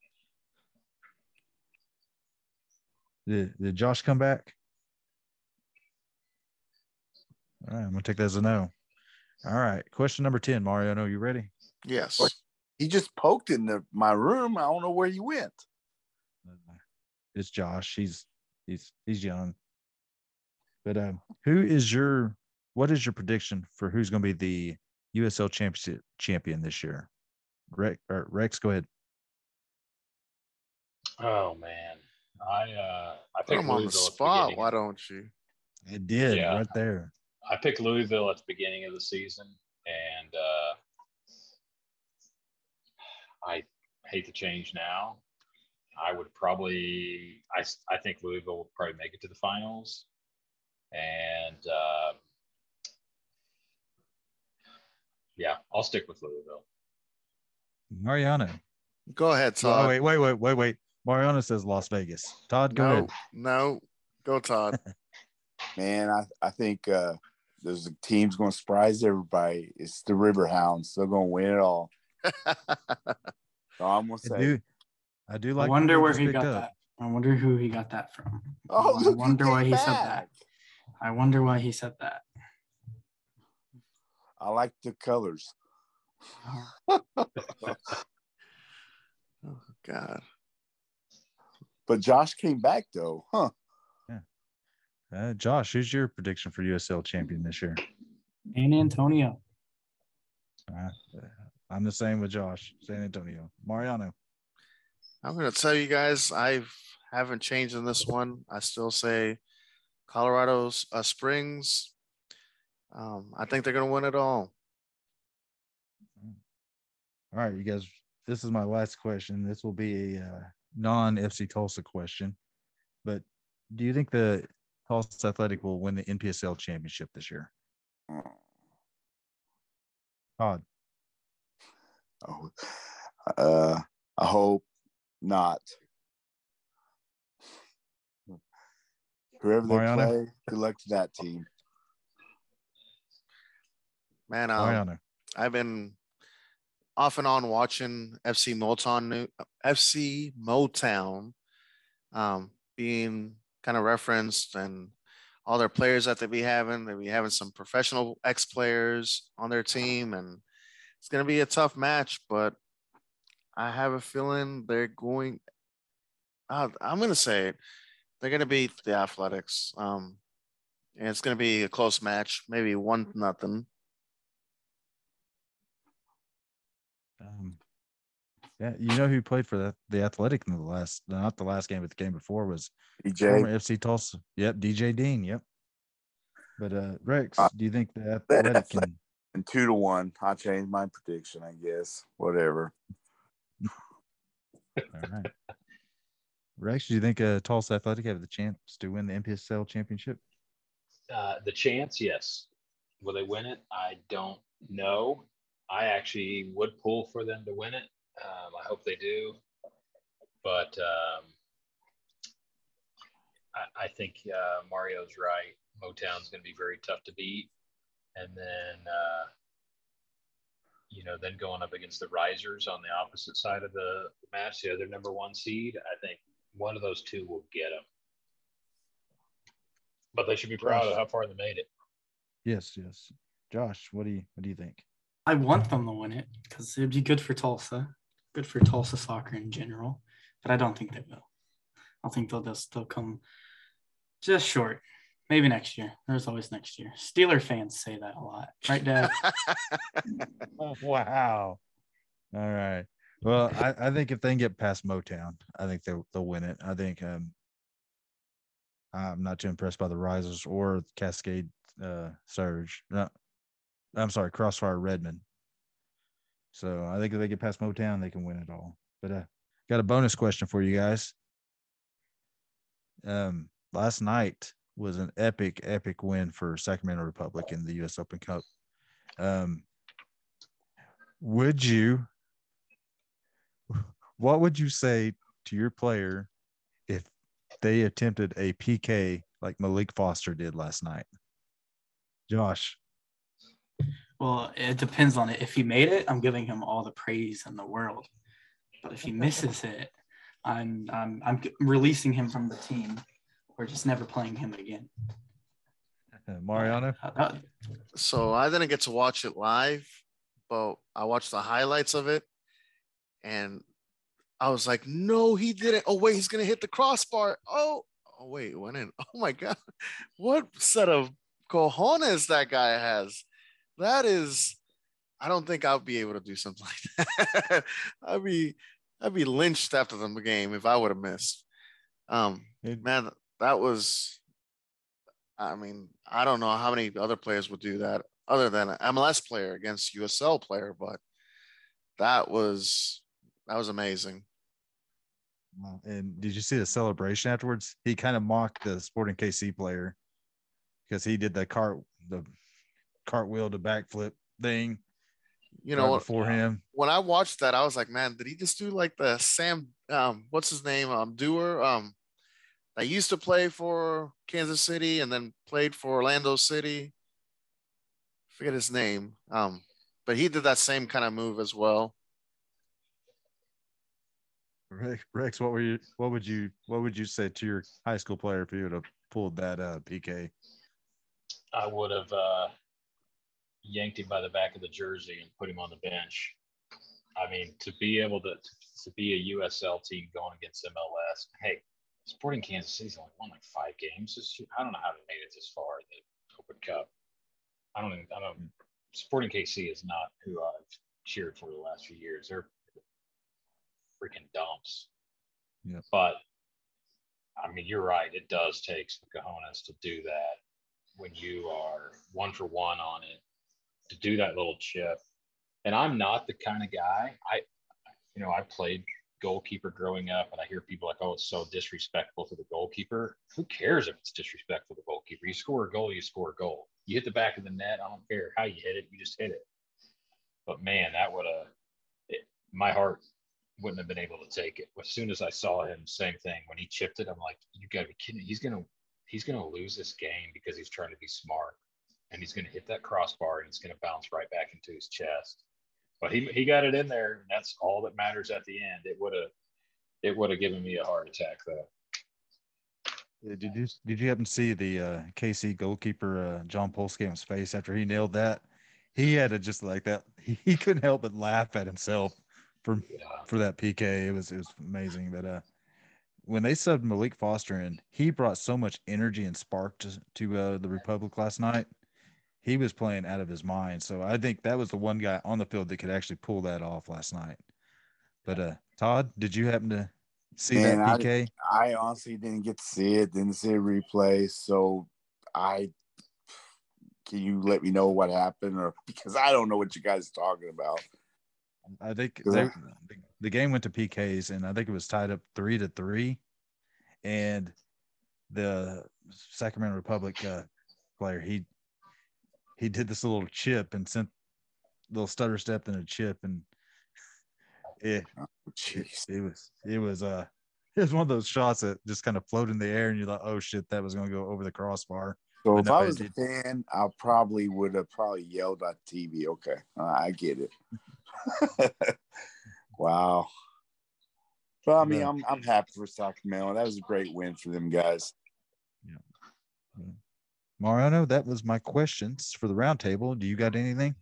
Did Josh come back? All right, I'm going to take that as a no. All right, question number 10, Mariano, you ready? Yes. He just poked into my room. I don't know where he went. It's Josh. He's young. But what is your prediction for who's going to be the USL champion this year? Rex, go ahead. Oh man, I picked Louisville on the spot. Why don't you? It did, yeah, right there. I picked Louisville at the beginning of the season, and I hate to change now. I think Louisville will probably make it to the finals, and yeah, I'll stick with Louisville. Mariano, go ahead, Todd. Oh, wait. Mariano says Las Vegas. Todd, go ahead. No, go Todd. Man, I think there's a team's going to surprise everybody. It's the River Hounds. They're going to win it all. So I'm going to say. I do like. I wonder where he got that. I wonder who he got that from. Oh, I wonder why he said that. I wonder why he said that. I like the colors. Oh, God. But Josh came back, though, huh? Yeah. Josh, who's your prediction for USL champion this year? San Antonio. I'm the same with Josh. San Antonio. Mariano. I'm going to tell you guys, I haven't changed on this one. I still say Colorado Springs. I think they're going to win it all. All right, you guys, this is my last question. This will be a non-FC Tulsa question. But do you think the Tulsa Athletic will win the NPSL championship this year? Todd? Oh, I hope not. Whoever they play, good luck to that team. Man, I've been off and on watching FC Motown being kind of referenced, and all their players that they be having. They be having some professional ex-players on their team, and it's going to be a tough match, but I have a feeling they're going I'm going to say it. They're going to beat the Athletics, and it's going to be a close match, maybe 1-0. Yeah, you know who played for the Athletic in not the last game, but the game before was former FC Tulsa. Yep, DJ Dean. Yep. But Rex, do you think the Athletic can? And 2-1, I changed my prediction. I guess whatever. All right. Rex, do you think Tulsa Athletic have the chance to win the NPSL championship? The chance, yes. Will they win it? I don't know. I actually would pull for them to win it. I hope they do. But I think Mario's right. Motown's going to be very tough to beat. And then, then going up against the Risers on the opposite side of the match, the other number 1 seed, I think one of those two will get them. But they should be proud of how far they made it. Yes, yes. Josh, what do you think? I want them to win it because it would be good for Tulsa soccer in general, but I don't think they will. I think they'll come just short. Maybe next year. There's always next year. Steeler fans say that a lot. Right, Dad? Wow. All right. Well, I think if they get past Motown, I think they'll win it. I think I'm not too impressed by the Risers or Cascade Surge. No. I'm sorry, Crossfire Redmond. So I think if they get past Motown, they can win it all. But I got a bonus question for you guys. Last night was an epic win for Sacramento Republic in the U.S. Open Cup. What would you say to your player if they attempted a PK like Malik Foster did last night? Josh. Well, it depends on it. If he made it, I'm giving him all the praise in the world. But if he misses it, I'm releasing him from the team. We're just never playing him again. Mariano? So I didn't get to watch it live, but I watched the highlights of it. And I was like, no, he didn't. Oh, wait, he's going to hit the crossbar. Oh, wait, it went in. Oh, my God. What set of cojones that guy has. That is, I don't think I'll be able to do something like that. I'd be lynched after the game if I would have missed. Man, that was, I don't know how many other players would do that other than an MLS player against USL player, but that was amazing. And did you see the celebration afterwards? He kind of mocked the Sporting KC player because he did the cartwheel to backflip thing, for him. When I watched that, I was like, man, did he just do like the Sam, what's his name? Dower, that used to play for Kansas City and then played for Orlando City. Forget his name. But he did that same kind of move as well. Rex, what would you say to your high school player if you would have pulled that PK? I would have yanked him by the back of the jersey and put him on the bench. To be able to be a USL team going against MLS, hey, Sporting Kansas City's only won like 5 games. I don't know how they made it this far in the Open Cup. Sporting KC is not who I've cheered for the last few years. They're freaking dumps. Yeah. But I mean, you're right. It does take some cojones to do that when you are 1-for-1 on it, to do that little chip. And I'm not the kind of guy, I played goalkeeper growing up, and I hear people like, oh, it's so disrespectful to the goalkeeper. Who cares if it's disrespectful to the goalkeeper? You score a goal, you score a goal. You hit the back of the net, I don't care how you hit it, you just hit it. But man, that would have, my heart wouldn't have been able to take it. As soon as I saw him, same thing. When he chipped it, I'm like, you gotta be kidding. He's gonna lose this game because he's trying to be smart, and he's gonna hit that crossbar and it's gonna bounce right back into his chest. But he got it in there, and that's all that matters at the end. It would have given me a heart attack though. Did you happen to see the KC goalkeeper John Polskam's face after he nailed that? He had to just like that. He couldn't help but laugh at himself for that PK. It was amazing. But when they subbed Malik Foster in, he brought so much energy and spark to the Republic last night. He was playing out of his mind. So I think that was the one guy on the field that could actually pull that off last night. But Todd, did you happen to see that PK? I honestly didn't get to see it. Didn't see a replay. So can you let me know what happened? Because I don't know what you guys are talking about. I think the game went to PKs, and I think it was tied up 3-3. And the Sacramento Republic player, he did this little chip and sent a little stutter step and a chip, and it was one of those shots that just kind of floated in the air, and you're like, oh shit, that was going to go over the crossbar. So if I was a fan, I probably would have yelled at TV. Okay, I get it. Wow. But I mean, yeah. I'm happy for Sacramento. That was a great win for them guys. Yeah. Mariano, that was my questions for the roundtable. Do you got anything?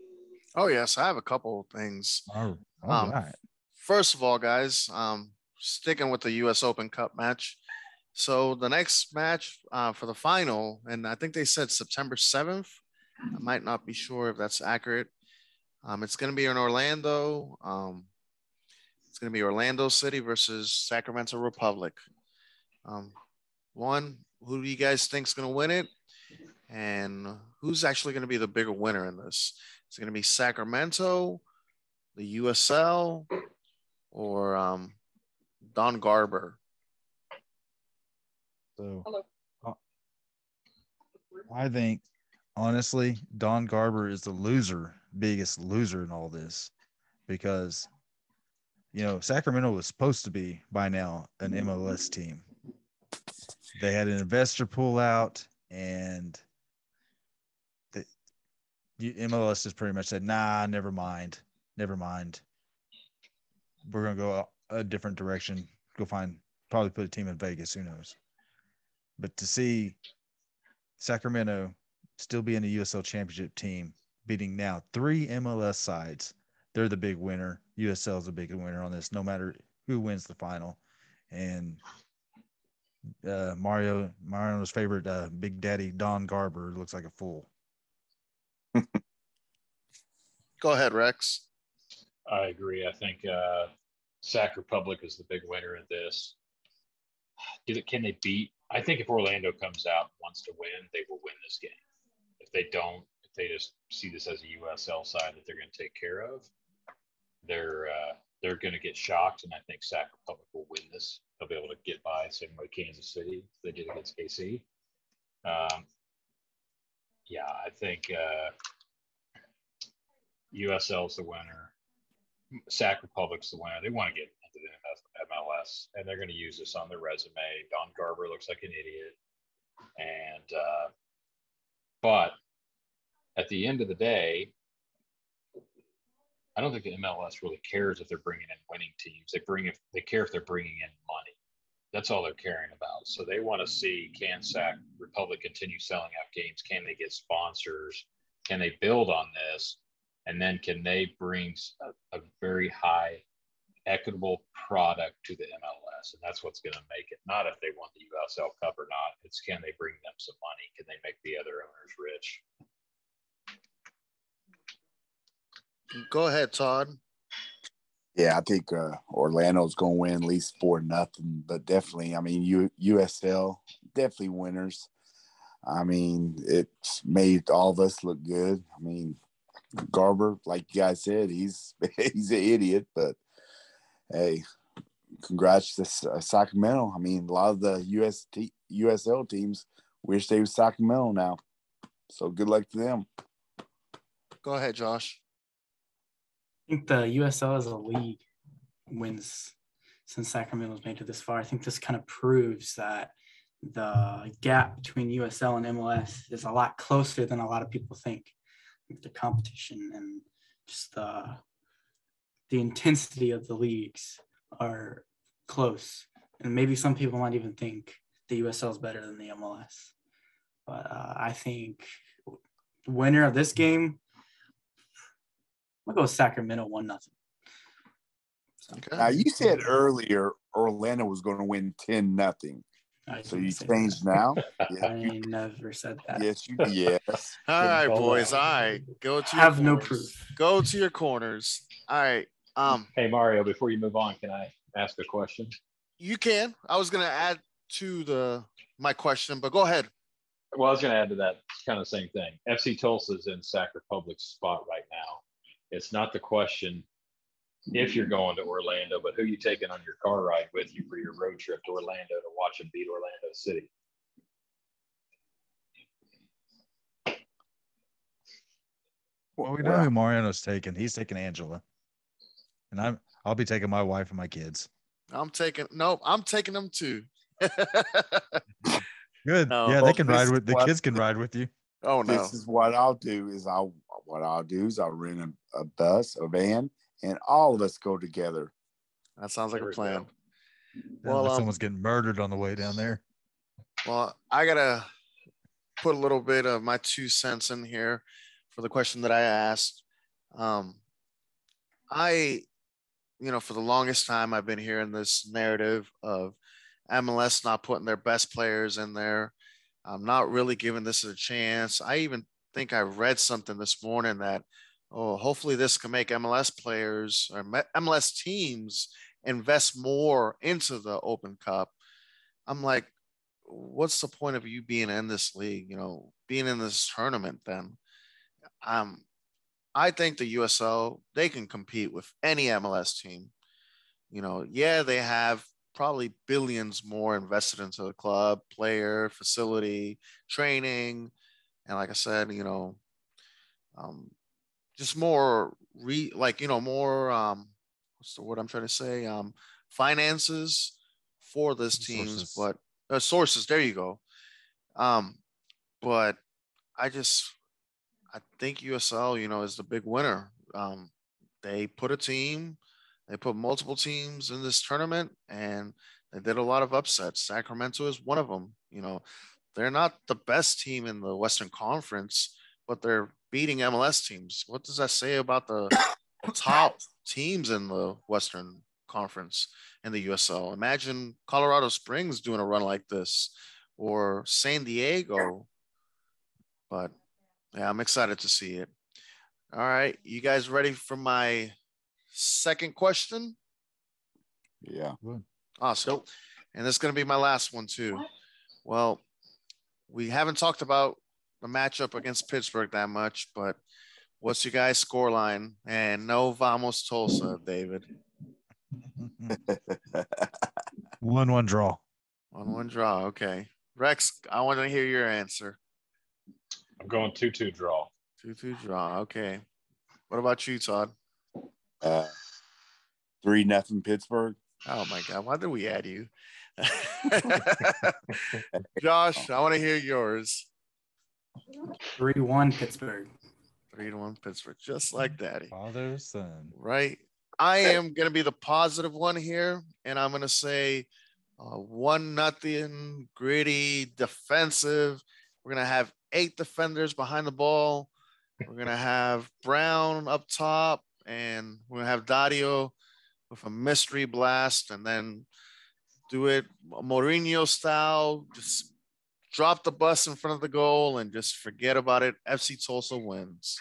Oh, yes. I have a couple of things. Oh, all right. First of all, guys, sticking with the U.S. Open Cup match. So the next match for the final, and I think they said September 7th. I might not be sure if that's accurate. It's going to be in Orlando. It's going to be Orlando City versus Sacramento Republic. Who do you guys think is going to win it? And who's actually going to be the bigger winner in this? It's going to be Sacramento, the USL, or Don Garber. So I think, honestly, Don Garber is the biggest loser in all this, because, Sacramento was supposed to be by now an MLS team. They had an investor pull out, and the MLS just pretty much said, nah, never mind. We're going to go a different direction, probably put a team in Vegas, who knows. But to see Sacramento still be in the USL championship team, beating now 3 MLS sides, they're the big winner. USL is the big winner on this, no matter who wins the final. And Mario's favorite Big Daddy Don Garber looks like a fool. Go ahead, Rex. I agree. I think Sac Republic is the big winner of this. Can they beat? I think if Orlando comes out and wants to win, they will win this game. If they don't, if they just see this as a USL side that they're going to take care of, they're going to get shocked, and I think Sac Republic will win this. They'll be able to get by, same way Kansas City they did against KC. I think USL's the winner. Sac Republic's the winner. They want to get into the MLS, and they're going to use this on their resume. Don Garber looks like an idiot. And but at the end of the day, I don't think the MLS really cares if they're bringing in winning teams. They care if they're bringing in money. That's all they're caring about. So they want to see, can Sac Republic continue selling out games? Can they get sponsors? Can they build on this? And then can they bring a very high, equitable product to the MLS? And that's what's going to make it. Not if they want the USL Cup or not. It's, can they bring them some money? Can they make the other owners rich? Go ahead, Todd. Yeah, I think Orlando's going to win at least 4-0, but definitely, I mean, USL, definitely winners. I mean, it's made all of us look good. I mean, Garber, like you guys said, he's an idiot, but hey, congrats to Sacramento. I mean, a lot of the USL teams wish they were Sacramento now, so good luck to them. Go ahead, Josh. I think the USL as a league wins since Sacramento's made it this far. I think this kind of proves that the gap between USL and MLS is a lot closer than a lot of people think. The competition and just the intensity of the leagues are close. And maybe some people might even think the USL is better than the MLS. But I think the winner of this game, I'm going to go Sacramento 1-0. Okay. Now, you said earlier Orlando was going to win 10-0. So you changed that now? Yeah. I never said that. Yes, you did. Yes. All right, boys. All right. Go to have corners. No proof. Go to your corners. All right. Hey, Mario, before you move on, can I ask a question? You can. I was going to add to my question, but go ahead. Well, I was going to add to that kind of same thing. FC Tulsa's in Sac Republic's spot right now. It's not the question if you're going to Orlando, but who you taking on your car ride with you for your road trip to Orlando to watch them beat Orlando City. Well, we know who Mariano's taking. He's taking Angela, and I'll be taking my wife and my kids. I'm taking them too. Good. No, yeah, they can ride with the kids. Can ride with you. Oh no! This is what I'll do. I'll rent a bus, a van. And all of us go together. That sounds like a plan. Well, someone's getting murdered on the way down there. Well, I got to put a little bit of my 2 cents in here for the question that I asked. For the longest time, I've been hearing this narrative of MLS not putting their best players in there. I'm not really giving this a chance. I even think I read something this morning that hopefully this can make MLS players or MLS teams invest more into the Open Cup. I'm like, what's the point of you being in this league, being in this tournament then? I think the USL, they can compete with any MLS team. They have probably billions more invested into the club, player, facility, training. And like I said, just more finances for this teams, but sources, there you go. But I think USL, is the big winner. They put multiple teams in this tournament, and they did a lot of upsets. Sacramento is one of them. They're not the best team in the Western Conference, but they're beating MLS teams. What does that say about the top teams in the Western Conference and the USL? Imagine Colorado Springs doing a run like this, or San Diego. But yeah, I'm excited to see it. All right, you guys ready for my second question? Yeah. Awesome. And that's going to be my last one too. Well, we haven't talked about the matchup against Pittsburgh that much, but what's your guys' score line? And no Vamos Tulsa, David. 1-1 draw. 1-1 draw. Okay. Rex, I want to hear your answer. I'm going 2-2 draw. 2-2 draw. Okay. What about you, Todd? 3-0 Pittsburgh. Oh my God. Why did we add you? Josh, I want to hear yours. 3-1 Pittsburgh. 3-1 Pittsburgh, just like Daddy. Father, son. Right. I am going to be the positive one here, and I'm going to say 1-0, gritty, defensive. We're going to have 8 defenders behind the ball. We're going to have Brown up top, and we're going to have Dario with a mystery blast, and then do it Mourinho style, just drop the bus in front of the goal and just forget about it. FC Tulsa wins.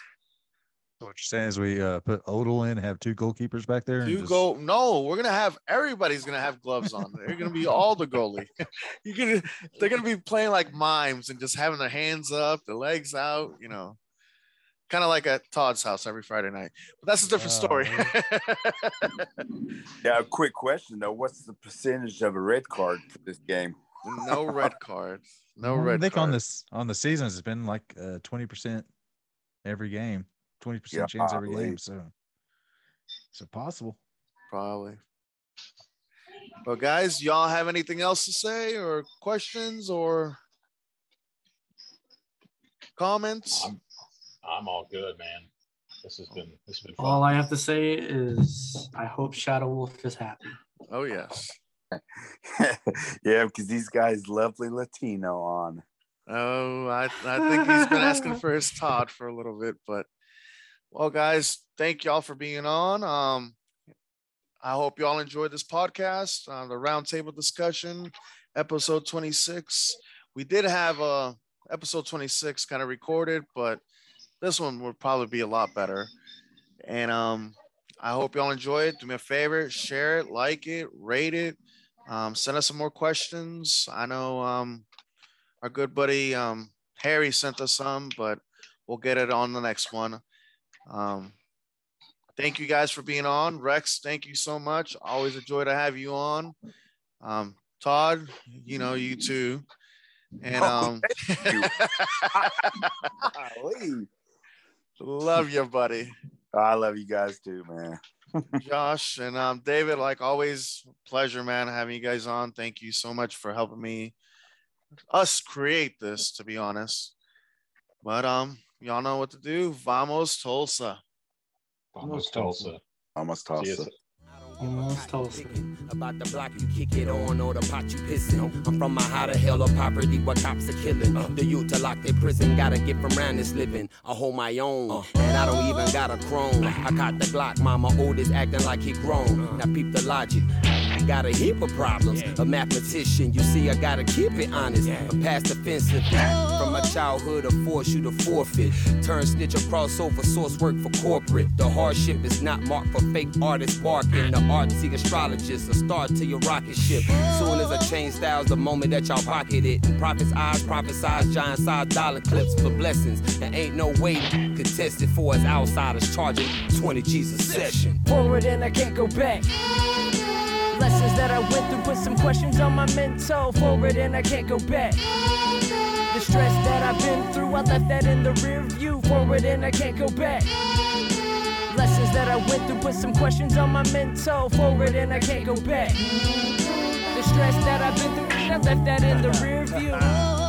So what you're saying is we put Odell in, have two goalkeepers back there. No, we're gonna have everybody's gonna have gloves on. They're gonna be all the goalie. They're gonna be playing like mimes and just having their hands up, their legs out. You know, kind of like at Todd's house every Friday night. But that's a different story. Yeah, a quick question though: what's the percentage of a red card for this game? No red cards. No red. I think cards. On the season it's been like 20% every game. 20% chance every game, so it's impossible. Probably. Well, guys, y'all have anything else to say or questions or comments? I'm all good, man. This has been fun. All I have to say is I hope Shadow Wolf is happy. Oh yes. Yeah, because these guys lovely Latino on. Oh, I think he's been asking for his Todd for a little bit, but. Well, guys, thank y'all for being on. I hope y'all enjoyed this podcast, the roundtable discussion, episode 26. We did have episode 26 kind of recorded, but this one would probably be a lot better. And I hope y'all enjoy it. Do me a favor, share it, like it, rate it. Send us some more questions. I know our good buddy Harry sent us some, but we'll get it on the next one. Thank you guys for being on. Rex, thank you so much. Always a joy to have you on. Todd, you know, you too. And love you, buddy. I love you guys too, man. Josh and David, like always, pleasure, man, having you guys on. Thank you so much for helping us create this, to be honest. But y'all know what to do. Vamos Tulsa. Vamos Tulsa. Vamos Tulsa. Almost toasted. About the block you kick it on or the pot you pissing on. I'm from a hotter hell of property where cops are killing. The youth to lock their prison, gotta get from round this living. I hold my own, and I don't even got a chrome. I caught the Glock, mama oldest acting like he grown. Now peep the logic. I got a heap of problems. A mathematician, you see, I gotta keep it honest. A past offensive from a childhood of force you to forfeit. Turn snitch a crossover source work for corporate. The hardship is not marked for fake artists barking. The artsy astrologist, a star to your rocket ship. Soon as I change styles, the moment that y'all pocket it. And prophet's eyes, prophesize giant size dollar clips for blessings. There ain't no way contested for us outsiders charging 20 G's a session. Forward and I can't go back. Lessons that I went through with some questions on my mental. Forward and I can't go back. The stress that I've been through, I left that in the rear view. Forward and I can't go back. Lessons that I went through with some questions on my mental. Forward and I can't go back. The stress that I've been through, I left that in the rear view.